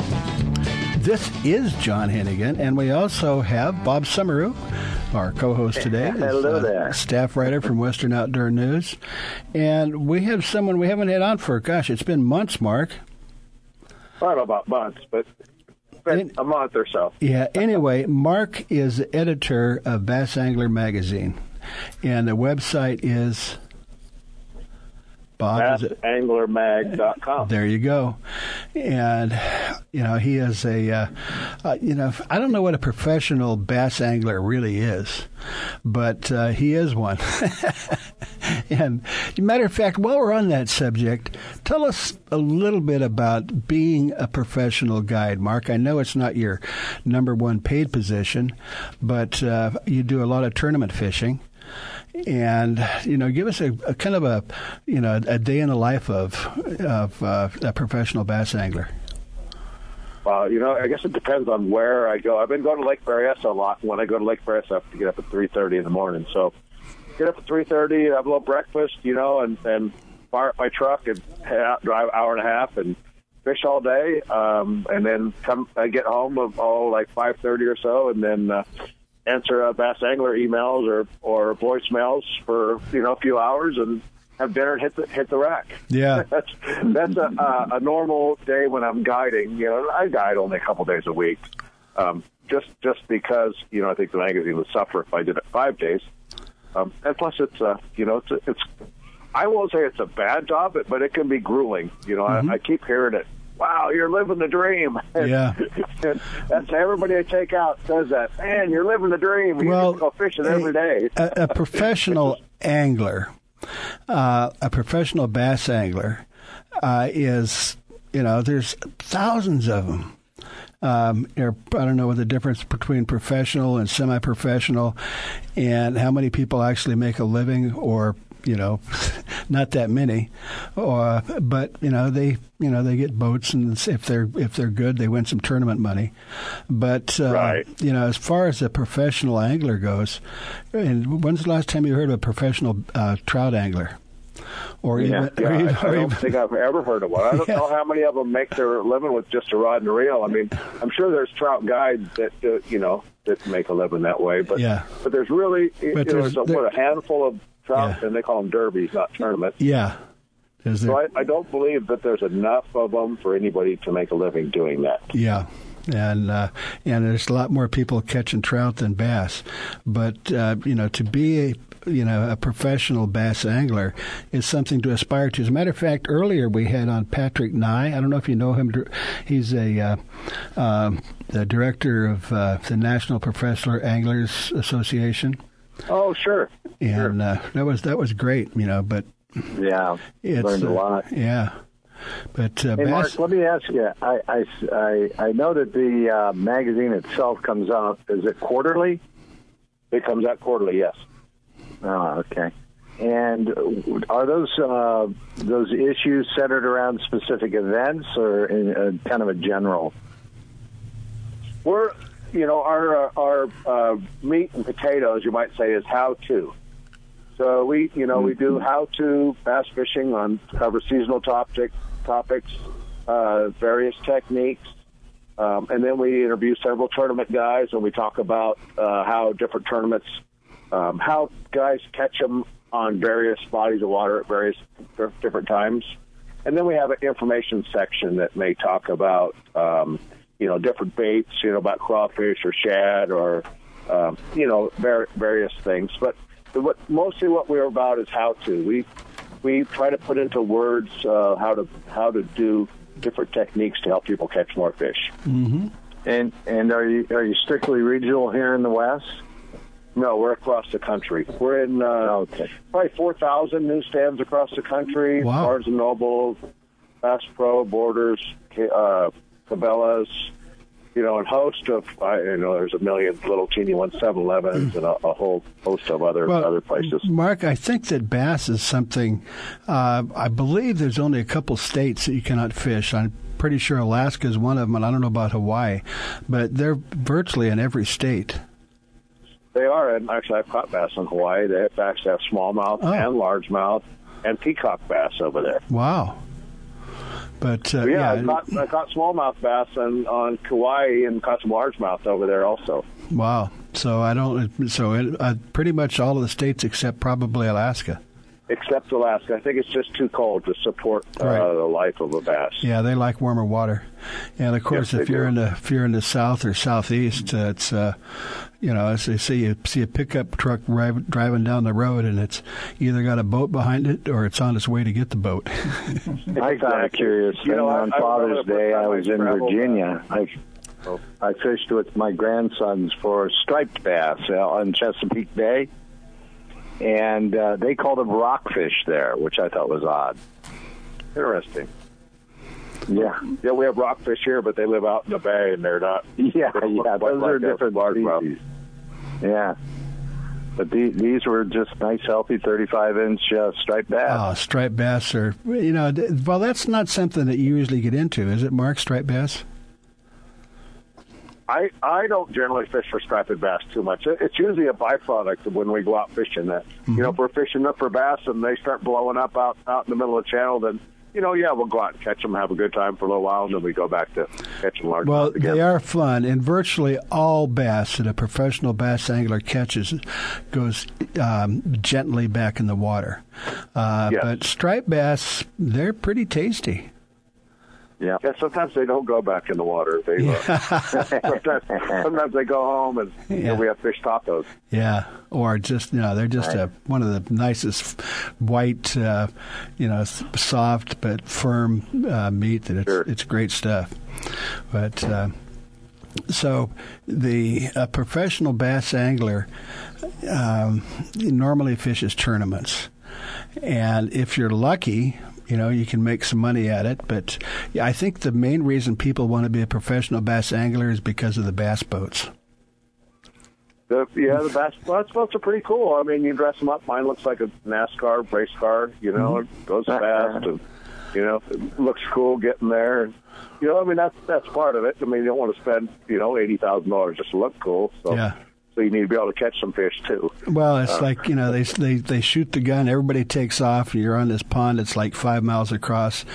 This is John Hennigan, and we also have Bob Semerau, our co-host today. Hello there. Staff writer from Western Outdoor News. And we have someone we haven't had on for, gosh, it's been months, Mark. I don't know about months, but a month or so. Yeah, anyway, Mark is the editor of Bass Angler Magazine, and the website is... Bob, bassanglermag.com. There you go. And, you know, he is a, I don't know what a professional bass angler really is, but he is one. And matter of fact, while we're on that subject, tell us a little bit about being a professional guide, Mark. I know it's not your number one paid position, but you do a lot of tournament fishing. And, you know, give us a kind of a, you know, a day in the life of a professional bass angler. You know, I guess it depends on where I go. I've been going to Lake Berryessa a lot. When I go to Lake Berryessa, I have to get up at 3:30 in the morning. So get up at 3:30, have a little breakfast, you know, and fire up my truck and head out, drive an hour and a half and fish all day. And then I get home of like 5:30 or so, and then answer bass angler emails or voicemails for, you know, a few hours and have dinner and hit the rack. Yeah, that's a normal day when I'm guiding. You know, I guide only a couple days a week, just because, you know, I think the magazine would suffer if I did it 5 days. And plus, it's you know, it's I won't say it's a bad job, but it can be grueling. You know, I keep hearing it. Wow, you're living the dream. Yeah. And that's everybody I take out says that. Man, you're living the dream. You well, go fishing every day. A professional angler. A professional bass angler is, you know, there's thousands of them. I don't know what the difference between professional and semi-professional and how many people actually make a living, or, you know, not that many, but, you know, they get boats, and if they're good, they win some tournament money. But, right. You know, as far as a professional angler goes, and when's the last time you heard of a professional trout angler? I don't think I've ever heard of one. I don't know how many of them make their living with just a rod and a reel. I mean, I'm sure there's trout guides that, you know, that make a living that way. But, but there's really, but there's a handful of trout, and they call them derbies, not tournaments. Yeah. So I don't believe that there's enough of them for anybody to make a living doing that. Yeah. And there's a lot more people catching trout than bass. But, you know, to be a professional bass angler is something to aspire to. As a matter of fact, earlier we had on Patrick Nye. I don't know if you know him. He's the director of the National Professional Anglers Association. Oh, sure. And that was great, you know, but yeah, it's learned a lot. Yeah. But hey, Mark, let me ask you. I know that the magazine itself comes out. Is it quarterly? It comes out quarterly, yes. Oh, okay. And are those issues centered around specific events, or in kind of a general? We're, you know, our meat and potatoes, you might say, is how to. So we, you know, we do how to bass fishing on cover seasonal topics, various techniques, and then we interview several tournament guys, and we talk about how different tournaments. How guys catch them on various bodies of water at various different times. And then we have an information section that may talk about, you know, different baits, you know, about crawfish or shad or, you know, various things. But mostly what we're about is how to. We try to put into words how to do different techniques to help people catch more fish. Mm-hmm. And are you strictly regional here in the West? No, we're across the country. We're in probably 4,000 newsstands across the country. Wow. Barnes & Noble, Bass Pro, Borders, Cabela's, you know, and host of, you know, there's a million little teeny ones, 7-Elevens, and a whole host of other places. Mark, I think that bass is something, I believe there's only a couple states that you cannot fish. I'm pretty sure Alaska is one of them, and I don't know about Hawaii, but they're virtually in every state. They are, and actually I've caught bass in Hawaii. They actually have smallmouth and largemouth and peacock bass over there. Wow. But I caught smallmouth bass on Kauai and caught some largemouth over there also. Wow. So pretty much all of the states except probably Alaska. Except Alaska. I think it's just too cold to support the life of a bass. Yeah, they like warmer water. And, of course, if you're in the south or southeast, it's, you know, as they say, you see a pickup truck driving down the road, and it's either got a boat behind it or it's on its way to get the boat. I found it curious. You know, on Father's Day, I was in Virginia. I fished with my grandsons for striped bass on Chesapeake Bay. and they called them rockfish there, which I thought was odd. Interesting. Yeah, yeah, we have rockfish here, but they live out in the bay, and they're not. Yeah, they're those are different species. Yeah, but these were just nice, healthy, 35-inch striped bass. Oh, striped bass are, you know, well, that's not something that you usually get into, is it, Mark? Striped bass. I don't generally fish for striped bass too much. It's usually a byproduct of when we go out fishing. That you know, if we're fishing up for bass and they start blowing up out in the middle of the channel, then you know, yeah, we'll go out and catch them, have a good time for a little while, and then we go back to catching large bass again. Well, they are fun, and virtually all bass that a professional bass angler catches goes gently back in the water. Yes. But striped bass, they're pretty tasty. Yeah. Yeah, sometimes they don't go back in the water. They sometimes they go home, and you know, we have fish tacos. Yeah, or just they're just one of the nicest white, soft but firm meat. That it's great stuff. But so the professional bass angler normally fishes tournaments, and if you're lucky, you know, you can make some money at it, but I think the main reason people want to be a professional bass angler is because of the bass boats. The bass boats are pretty cool. I mean, you dress them up. Mine looks like a NASCAR race car, it goes fast, and, it looks cool getting there. And, that's part of it. I mean, you don't want to spend, $80,000 just to look cool, so... Yeah. So you need to be able to catch some fish, too. Well, it's they shoot the gun. Everybody takes off. And you're on this pond. It's like 5 miles across.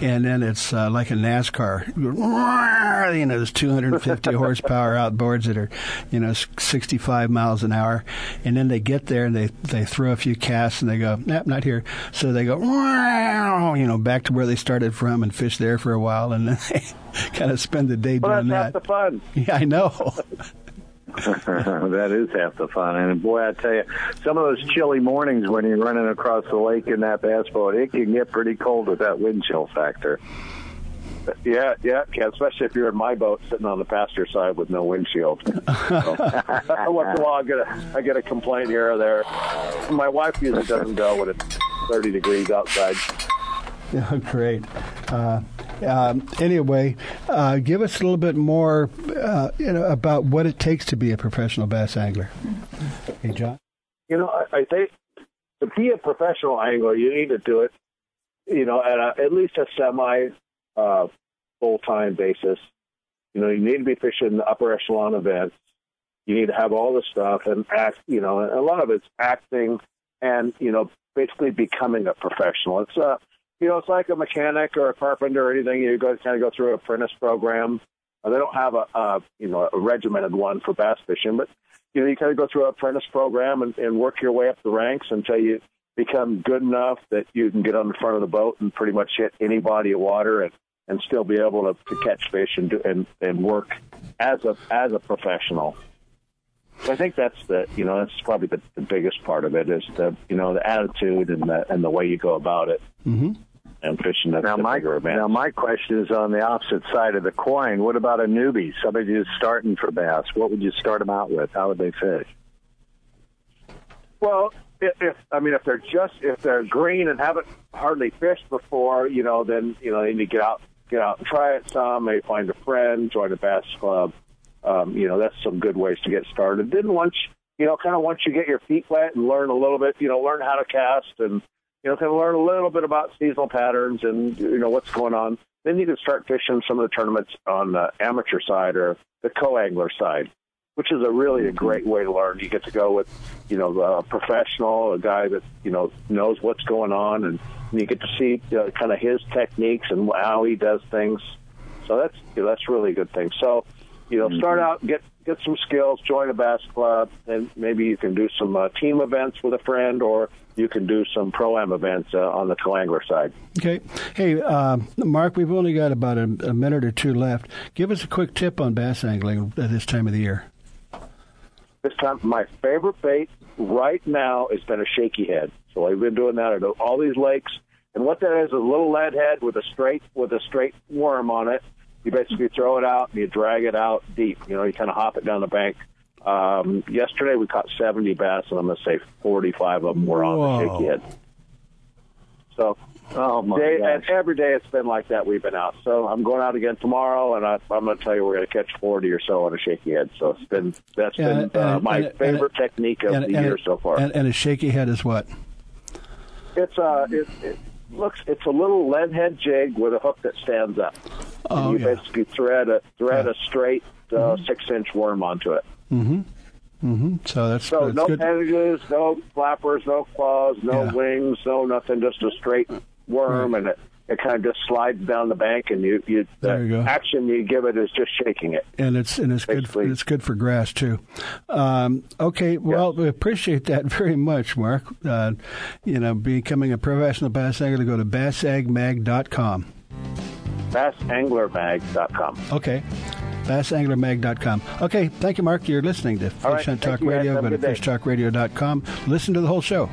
And then it's like a NASCAR. There's 250 horsepower outboards that are, 65 miles an hour. And then they get there, and they throw a few casts, and they go, nope, not here. So they go, back to where they started from and fish there for a while. And then they kind of spend the day doing that. That's half the fun. Yeah, I know. That is half the fun. And boy, I tell you, some of those chilly mornings when you're running across the lake in that bass boat, it can get pretty cold with that wind chill factor. Yeah, especially if you're in my boat sitting on the passenger side with no windshield. So, once in a while, I get a complaint here or there. My wife usually doesn't go when it's 30 degrees outside. Yeah, great. Anyway, give us a little bit more, about what it takes to be a professional bass angler. Hey, John. I think to be a professional angler, you need to do it, at least a semi full-time basis. You need to be fishing the upper echelon events. You need to have all the stuff and act. A lot of it's acting and basically becoming a professional. It's a it's like a mechanic or a carpenter or anything. You go kind of go through an apprentice program. They don't have a regimented one for bass fishing, but you kind of go through an apprentice program and work your way up the ranks until you become good enough that you can get on the front of the boat and pretty much hit any body of water and still be able to catch fish and work as a professional. So I think that's probably the biggest part of it is the attitude and the way you go about it. Mm-hmm. And fishing that's a bigger event. Now, my question is on the opposite side of the coin. What about a newbie, somebody who's starting for bass? What would you start them out with? How would they fish? Well, if they're green and haven't hardly fished before, then they need to get out and try it some. Maybe find a friend, join a bass club. That's some good ways to get started. Then once you get your feet wet and learn a little bit, learn how to cast and. Can learn a little bit about seasonal patterns and, what's going on. Then you can start fishing some of the tournaments on the amateur side or the co-angler side, which is a great way to learn. You get to go with, a professional, a guy that, knows what's going on, and you get to see kind of his techniques and how he does things. So that's really a good thing. So, start out, get some skills, join a bass club, and maybe you can do some team events with a friend, or you can do some pro-am events on the co-angler side. Okay. Hey, Mark, we've only got about a minute or two left. Give us a quick tip on bass angling at this time of the year. This time, my favorite bait right now has been a shaky head. So I've been doing that at all these lakes. And what that is a little lead head with a straight worm on it. You basically throw it out and you drag it out deep. You kind of hop it down the bank. Yesterday we caught 70 bass, and I'm going to say 45 of them were on the shaky head. So and every day it's been like that. We've been out. So I'm going out again tomorrow, and I'm going to tell you we're going to catch 40 or so on a shaky head. So it's been that's been my favorite technique of the year so far. And a shaky head is what? It's a little lead head jig with a hook that stands up. Oh, and you basically thread a straight 6-inch worm onto it. Mm-hmm. Mm-hmm. So no appendages, no flappers, no claws, no wings, no nothing. Just a straight worm, and it kind of just slides down the bank, and you the action you give it is just shaking it. And it's basically good. It's good for grass too. We appreciate that very much, Mark. Becoming a professional bass angler, go to bassagmag.com. Bassanglermag.com. Okay. bassanglermag.com. Okay, thank you, Mark. You're listening to Fish Hunt Talk Radio. Go to fishtalkradio.com. Listen to the whole show.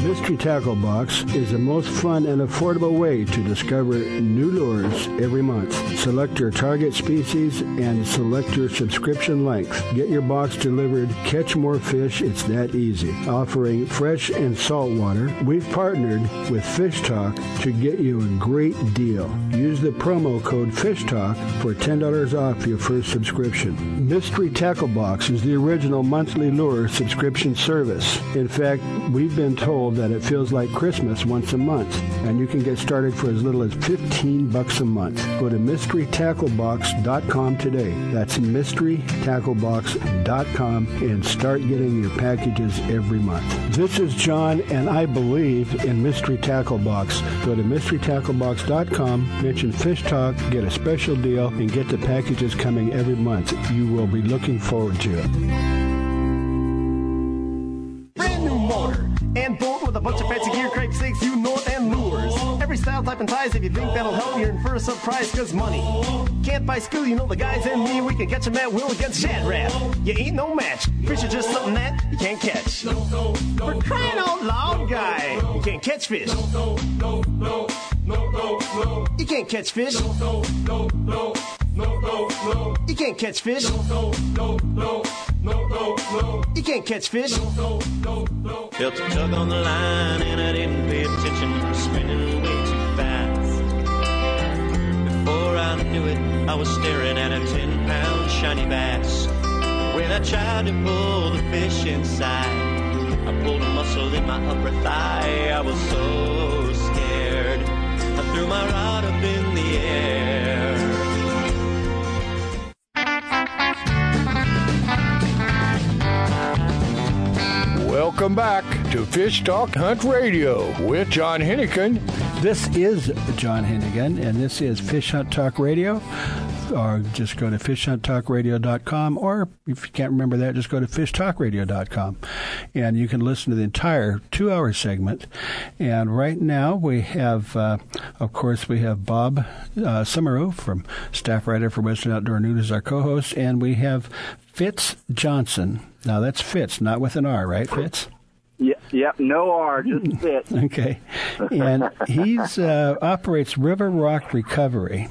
Mystery Tackle Box is the most fun and affordable way to discover new lures every month. Select your target species and select your subscription length. Get your box delivered. Catch more fish. It's that easy. Offering fresh and salt water, we've partnered with Fish Talk to get you a great deal. Use the promo code FISHTALK for $10 off your first subscription. Mystery Tackle Box is the original monthly lure subscription service. In fact, we've been told that it feels like Christmas once a month, and you can get started for as little as $15 a month. Go to mysterytacklebox.com today. That's mysterytacklebox.com and start getting your packages every month. This is John, and I believe in Mystery Tackle Box. Go to mysterytacklebox.com, mention Fish Talk, get a special deal, and get the packages coming every month. You will be looking forward to it. And boat with a bunch of fancy gear, crank stakes, you know, and lures. Every style, type, and size. If you think that'll help, you're in for a surprise, cause money can't buy skill, you know the guys and me. We can catch them at will against shad rat. You ain't no match. Fish are just something that you can't catch. For crying out loud, guy, you can't catch fish. You can't catch fish. You can't catch fish. You can't catch fish. Felt a tug on the line and I didn't pay attention. Spinning way too fast. Before I knew it, I was staring at a 10-pound shiny bass. When I tried to pull the fish inside, I pulled a muscle in my upper thigh. I was so scared, I threw my rod up in the air. Welcome back to Fish Talk Hunt Radio with John Hennigan. This is John Hennigan, and this is Fish Hunt Talk Radio. Or just go to fishhunttalkradio.com, or if you can't remember that, just go to fishtalkradio.com. And you can listen to the entire 2-hour segment. And right now we have, of course, we have Bob Semerau, from staff writer for Western Outdoor News, as our co-host. And we have Fitz Johnson. Now that's Fitz, not with an R, right, Fitz? Yeah, no R, just Fitz. Okay. And he operates River Rock Recovery.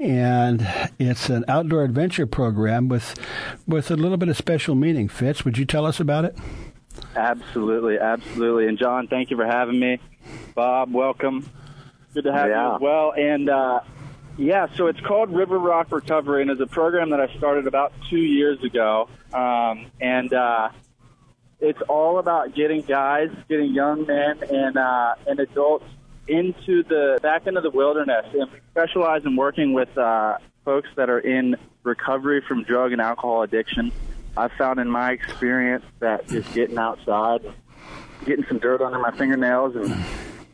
And it's an outdoor adventure program with a little bit of special meaning. Fitz, would you tell us about it? Absolutely, absolutely. And, John, thank you for having me. Bob, welcome. Good to have you as well. And, so it's called River Rock Recovery, and it's a program that I started about 2 years ago. It's all about getting young men and adults back into the wilderness, and we specialize in working with folks that are in recovery from drug and alcohol addiction. I've found in my experience that just getting outside, getting some dirt under my fingernails, and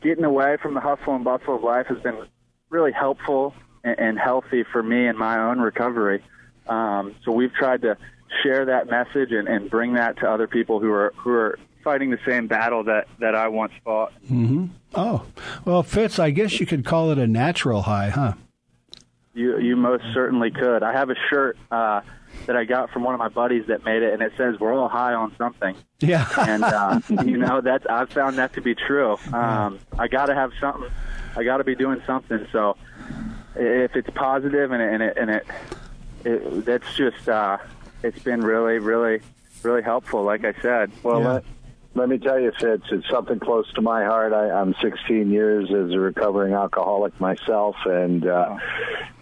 getting away from the hustle and bustle of life has been really helpful and healthy for me in my own recovery. So we've tried to share that message and bring that to other people who are fighting the same battle that I once fought. Mm-hmm. Oh, well, Fitz, I guess you could call it a natural high, huh? You most certainly could. I have a shirt that I got from one of my buddies that made it, and it says, "We're all high on something." Yeah. And, I've found that to be true. I got to have something. I got to be doing something. So if it's positive and that's just, it's been really, really, really helpful, like I said. Well, yeah. Let me tell you, Fitz, it's something close to my heart. I'm 16 years as a recovering alcoholic myself, and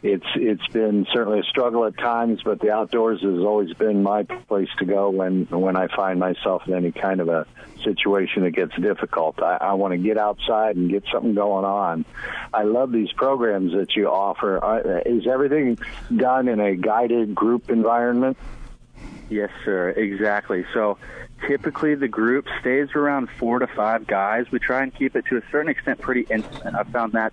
it's been certainly a struggle at times, but the outdoors has always been my place to go when I find myself in any kind of a situation that gets difficult. I want to get outside and get something going on. I love these programs that you offer. Is everything done in a guided group environment? Yes, sir, exactly. So typically the group stays around 4 to 5 guys. We try and keep it to a certain extent pretty intimate. I found that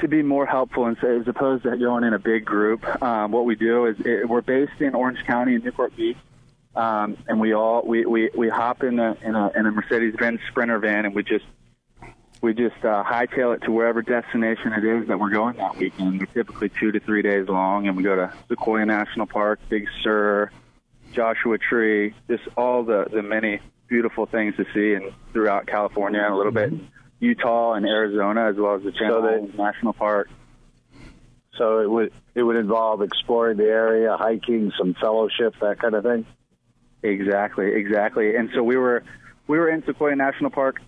to be more helpful, and so as opposed to going in a big group, what we do is we're based in Orange County in Newport Beach, and we hop in a Mercedes-Benz Sprinter van, and we just hightail it to wherever destination it is that we're going that weekend. We're typically 2 to 3 days long, and we go to Sequoia National Park, Big Sur, Joshua Tree, just all the many beautiful things to see and throughout California and a little bit Utah and Arizona, as well as the Channel Islands National Park. So it would involve exploring the area, hiking, some fellowship, that kind of thing? Exactly. And so we were in Sequoia National Park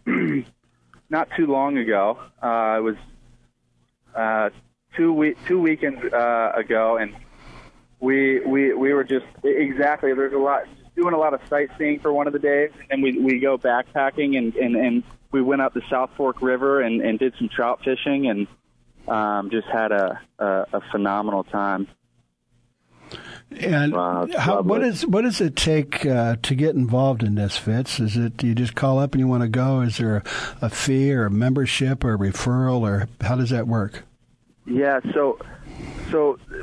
not too long ago. It was two weekends ago, and we were just exactly. There's doing a lot of sightseeing for one of the days, and we go backpacking, and we went up the South Fork River and did some trout fishing, and just had a phenomenal time. And wow, what does it take to get involved in this, Fitz? Is it, do you just call up and you want to go? Is there a fee or a membership or a referral, or how does that work? Yeah, so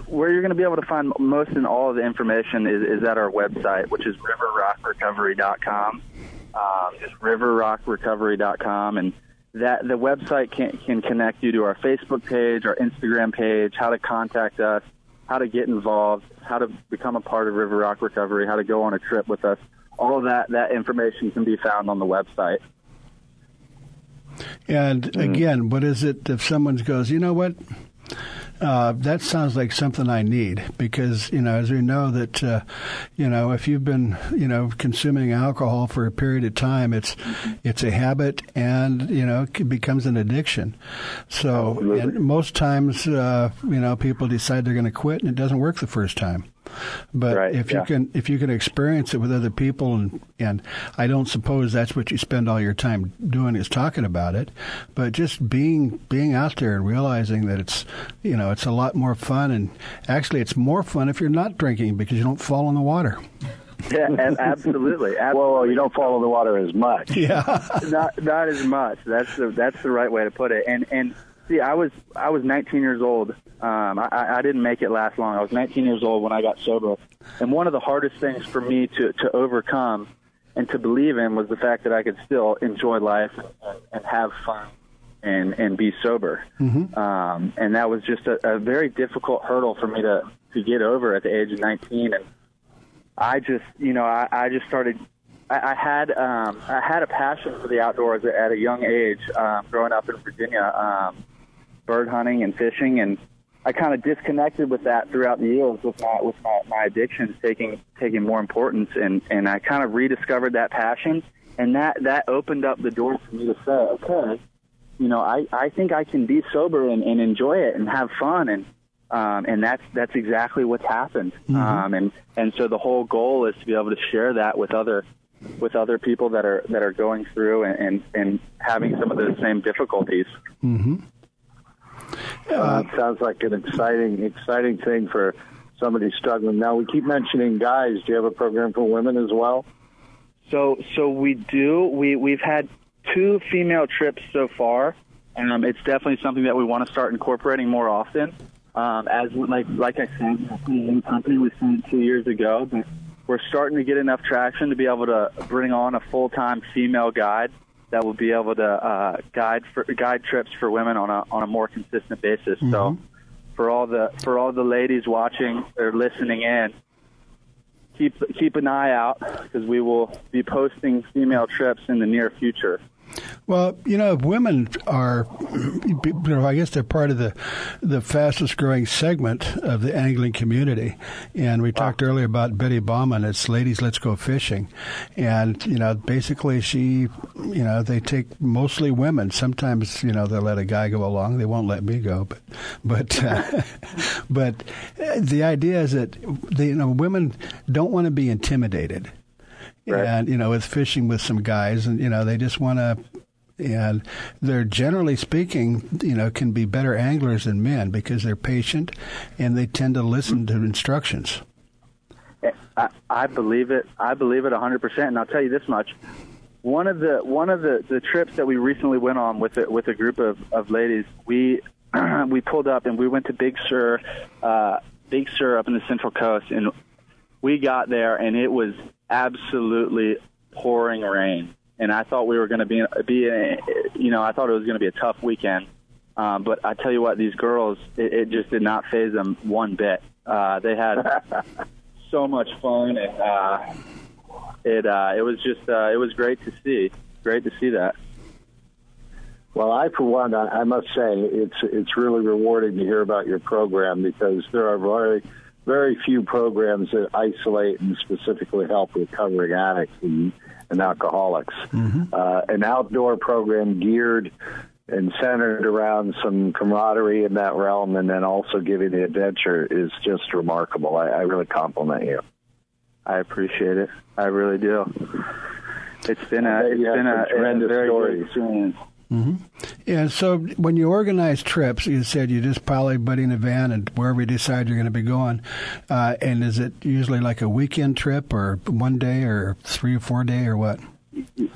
where you're going to be able to find most and all of the information is at our website, which is riverrockrecovery.com. Just riverrockrecovery.com, and that the website can connect you to our Facebook page, our Instagram page, how to contact us, how to get involved, how to become a part of River Rock Recovery, how to go on a trip with us. All of that information can be found on the website. And, again, what is it if someone goes, you know what, that sounds like something I need? Because, as we know that, if you've been, consuming alcohol for a period of time, it's a habit, and, it becomes an addiction. So most times, people decide they're going to quit, and it doesn't work the first time. But if you can experience it with other people, and I don't suppose that's what you spend all your time doing is talking about it, but just being out there and realizing that it's it's a lot more fun, and actually it's more fun if you're not drinking because you don't fall in the water. Yeah, absolutely. Well, you don't fall in the water as much. Yeah, not as much. That's the right way to put it. And see, I was 19 years old. I didn't make it last long. I was 19 years old when I got sober. And one of the hardest things for me to overcome and to believe in was the fact that I could still enjoy life and have fun and be sober. Mm-hmm. And that was just a very difficult hurdle for me to get over at the age of 19. And I just, started... I had a passion for the outdoors at a young age, growing up in Virginia, bird hunting and fishing, and I kind of disconnected with that throughout the years with my addictions taking more importance, and I kind of rediscovered that passion, and that opened up the door for me to say, okay, you know, I think I can be sober and enjoy it and have fun, and that's exactly what's happened. Mm-hmm. And so the whole goal is to be able to share that with other people that are going through and having some of those same difficulties. Mm-hmm. It sounds like an exciting thing for somebody struggling. Now, we keep mentioning guys. Do you have a program for women as well? So we do. We've had 2 female trips so far, and it's definitely something that we want to start incorporating more often. As like I said, the company was sent 2 years ago, but we're starting to get enough traction to be able to bring on a full-time female guide that will be able to guide trips for women on a more consistent basis. Mm-hmm. So, for all the ladies watching or listening in, keep an eye out, because we will be posting female trips in the near future. Well, you know, women are, I guess they're part of the fastest-growing segment of the angling community. And we talked earlier about Betty Bowman. It's Ladies, Let's Go Fishing. And, you know, basically they take mostly women. Sometimes, you know, they'll let a guy go along. They won't let me go. But the idea is that, women don't want to be intimidated. Right. And, it's fishing with some guys, and, they just want to, and they're generally speaking, can be better anglers than men because they're patient and they tend to listen to instructions. I believe it. I believe it 100%. And I'll tell you this much. One of the trips that we recently went on with a group of ladies, we pulled up and we went to Big Sur up in the Central Coast, and we got there and it was absolutely pouring rain, and I thought we were going to I thought it was going to be a tough weekend, but I tell you what, these girls, it just did not faze them one bit. They had so much fun, and it was great to see that. Well, I, for one, I must say it's really rewarding to hear about your program, because there are very few programs that isolate and specifically help recovering addicts and alcoholics. Mm-hmm. An outdoor program geared and centered around some camaraderie in that realm, and then also giving the adventure, is just remarkable. I really compliment you. I appreciate it. I really do. It's been a tremendous story. Mm-hmm. And so when you organize trips, you said you just polybuddy in a van and wherever you decide you're going to be going. And is it usually like a weekend trip or one day or 3 or 4 day or what?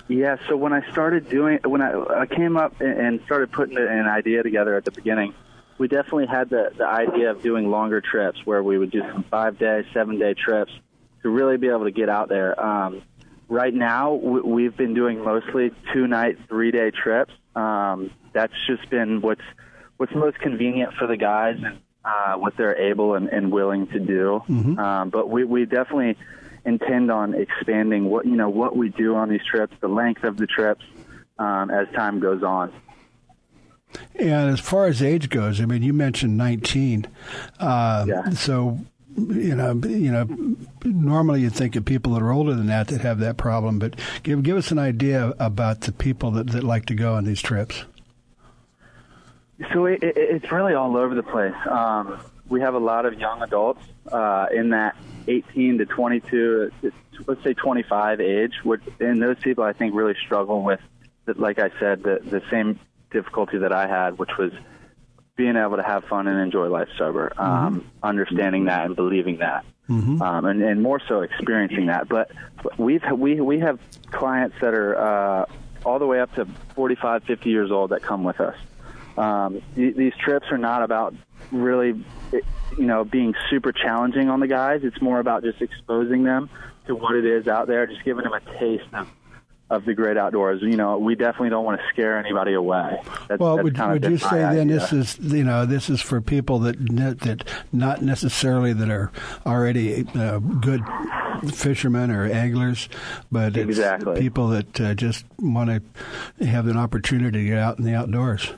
Yeah. So when I started when I came up and started putting an idea together at the beginning, we definitely had the idea of doing longer trips where we would do some 5 day, 7 day trips to really be able to get out there. Right now, we've been doing mostly 2-night, 3-day trips. That's just been what's most convenient for the guys and what they're able and willing to do. Mm-hmm. But we definitely intend on expanding what we do on these trips, the length of the trips, as time goes on. And as far as age goes, I mean, you mentioned 19. Yeah. So. Normally you think of people that are older than that have that problem, but give us an idea about the people that like to go on these trips. So it's really all over the place. We have a lot of young adults in that 18 to 22, let's say 25 age, and those people I think really struggle with, like I said, the same difficulty that I had, which was being able to have fun and enjoy life sober, mm-hmm. understanding that and believing that, mm-hmm. and more so experiencing that. But we have clients that are all the way up to 45, 50 years old that come with us. These trips are not about really, being super challenging on the guys. It's more about just exposing them to what it is out there, just giving them a taste of the great outdoors. We definitely don't want to scare anybody away. Would you say then this is for people that not necessarily that are already good fishermen or anglers, but exactly. It's people that just want to have an opportunity to get out in the outdoors.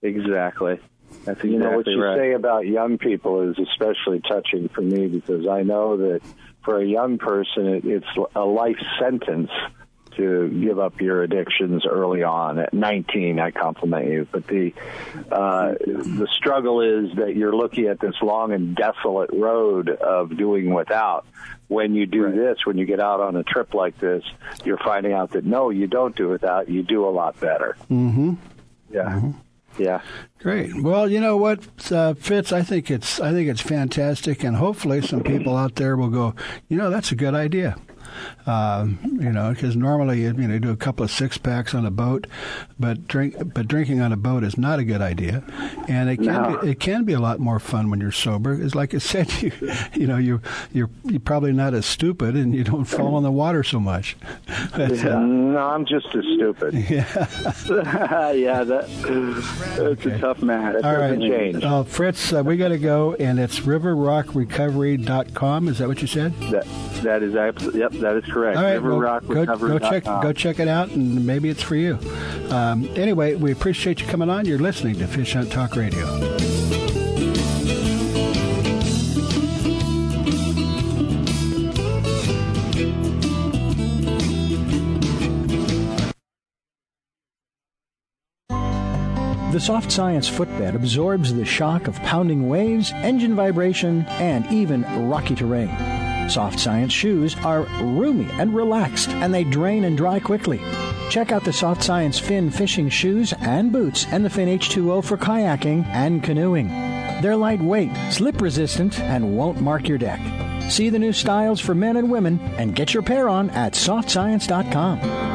Exactly. That's exactly right. Say about young people is especially touching for me, because I know that for a young person, it's a life sentence to give up your addictions early on. At 19, I compliment you. But the struggle is that you're looking at this long and desolate road of doing without. When you do this, when you get out on a trip like this, you're finding out that, no, you don't do without. You do a lot better. Mm-hmm. Yeah. Mm-hmm. Yeah. Great. Well, you know what, Fitz, I think it's fantastic, and hopefully some people out there will go, you know, that's a good idea. Because normally you do a couple of six packs on a boat, but drinking on a boat is not a good idea, and it can be a lot more fun when you're sober. It's like I said, you're probably not as stupid, and you don't fall in the water so much. No, I'm just as stupid. Yeah, that's a tough matter. All right, change. Fritz, we got to go, and it's riverrockrecovery.com. Is that what you said? That is absolutely. Yep. That is correct. All right, go check it out, and maybe it's for you. Anyway, we appreciate you coming on. You're listening to Fish Hunt Talk Radio. The Soft Science footbed absorbs the shock of pounding waves, engine vibration, and even rocky terrain. Soft Science shoes are roomy and relaxed, and they drain and dry quickly. Check out the Soft Science Fin fishing shoes and boots, and the Fin H2O for kayaking and canoeing. They're lightweight, slip-resistant, and won't mark your deck. See the new styles for men and women, and get your pair on at softscience.com.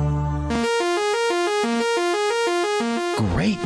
Great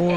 Or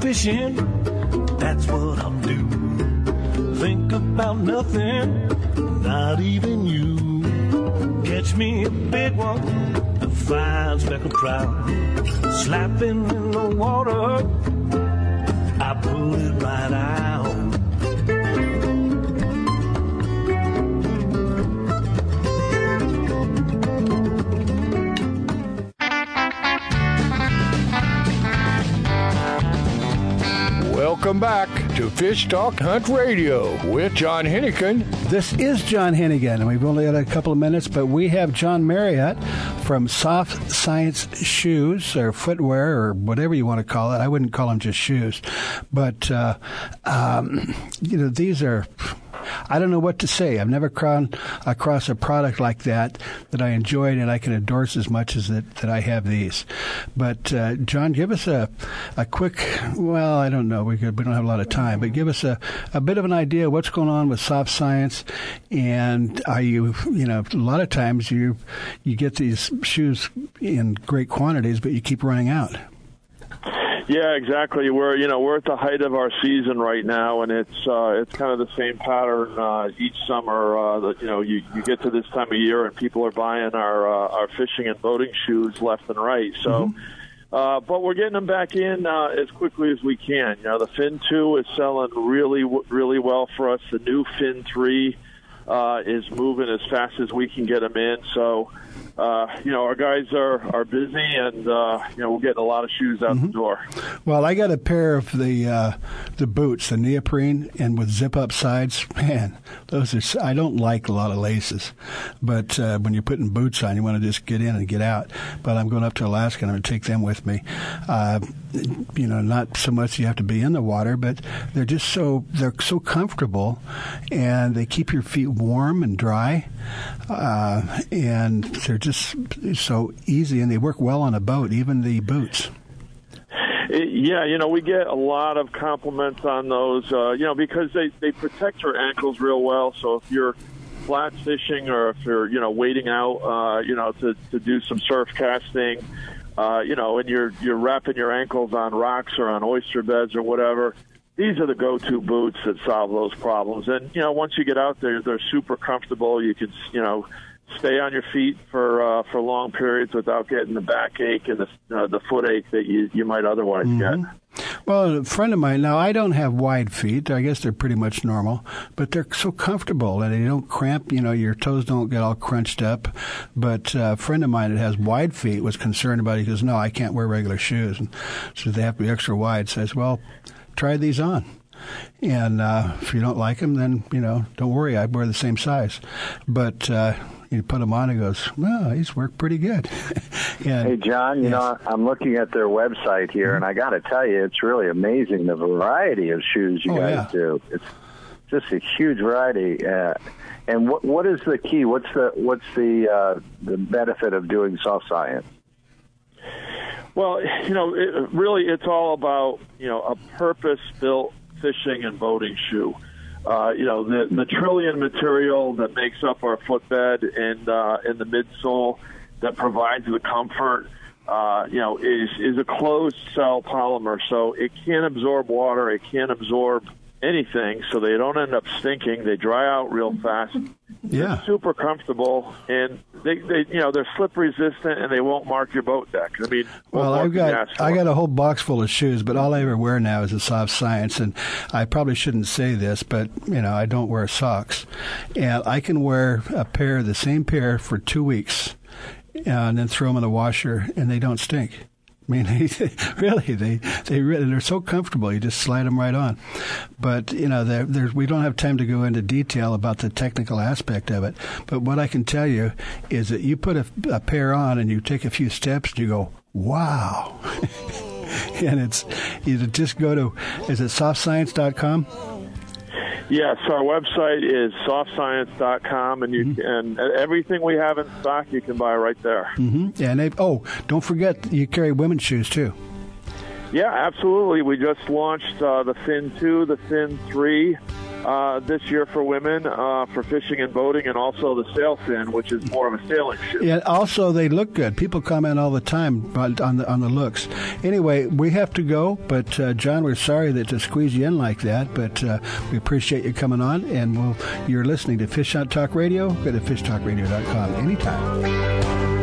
Fishing, that's what I'll do. Think about nothing, not even you. Catch me a big one, a fine speckled trout. Slapping in the water, I pull it right out. Welcome back to Fish Talk Hunt Radio with John Hennigan. This is John Hennigan, and we've only had a couple of minutes, but we have John Marriott from Soft Science Shoes or Footwear or whatever you want to call it. I wouldn't call them just shoes, but these are... I don't know what to say. I've never come across a product like that I enjoyed and I can endorse as much as that I have these. But, John, give us a quick, well, I don't know. We don't have a lot of time, but give us a bit of an idea of what's going on with Soft Science. And are you a lot of times you get these shoes in great quantities, but you keep running out. Yeah, exactly. We're at the height of our season right now, and it's kind of the same pattern each summer. You get to this time of year, and people are buying our fishing and boating shoes left and right. So, but we're getting them back in as quickly as we can. You know, the Fin 2 is selling really, really well for us. The new Fin 3 is moving as fast as we can get them in. So. Our guys are busy, and we're getting a lot of shoes out the door. Well, I got a pair of the boots, the neoprene, and with zip-up sides. Man, those are. I don't like a lot of laces, but when you're putting boots on, you want to just get in and get out. But I'm going up to Alaska, and I'm going to take them with me. Not so much you have to be in the water, but they're just so comfortable, and they keep your feet warm and dry, and they're just so easy, and they work well on a boat, even the boots. Yeah, we get a lot of compliments on those, because they protect your ankles real well. So if you're flat fishing or if you're, wading out, to do some surf casting, and you're wrapping your ankles on rocks or on oyster beds or whatever, these are the go-to boots that solve those problems. And, once you get out there, they're super comfortable. You can, stay on your feet for long periods without getting the backache and the foot ache that you might otherwise get. Well, a friend of mine, now I don't have wide feet. I guess they're pretty much normal, but they're so comfortable and they don't cramp. Your toes don't get all crunched up. But a friend of mine that has wide feet was concerned about it. He goes, no, I can't wear regular shoes. And so they have to be extra wide. So I said, well, try these on. And if you don't like them, then, don't worry. I wear the same size. But you put them on and goes, well, these work pretty good. And, hey, John, I'm looking at their website here, and I got to tell you, it's really amazing the variety of shoes you guys do. It's just a huge variety. And what is the key? What's the benefit of doing Soft Science? Well, it's all about, a purpose-built fishing and boating shoe. The trillion material that makes up our footbed and in the midsole that provides the comfort, is a closed-cell polymer. So it can't absorb water. It can't absorb anything. So they don't end up stinking. They dry out real fast. Yeah. They're super comfortable, and they they're slip resistant, and they won't mark your boat deck. I mean, well, I got a whole box full of shoes, but all I ever wear now is a Soft Science, and I probably shouldn't say this, but I don't wear socks, and I can wear the same pair for 2 weeks, and then throw them in the washer, and they don't stink. I mean, they're so comfortable. You just slide them right on. But, we don't have time to go into detail about the technical aspect of it. But what I can tell you is that you put a pair on and you take a few steps and you go, wow. And you just go to, is it softscience.com? Yes, our website is softscience.com, and and everything we have in stock you can buy right there. Yeah, and don't forget you carry women's shoes too. Yeah, absolutely. We just launched the Fin 2, the Fin 3 this year for women for fishing and boating, and also the Sail Fin, which is more of a sailing shoe. Yeah, also they look good. People comment all the time on the looks. Anyway, we have to go, but John, we're sorry that to squeeze you in like that, but we appreciate you coming on, and you're listening to Fish Hunt Talk Radio. Go to fishtalkradio.com anytime.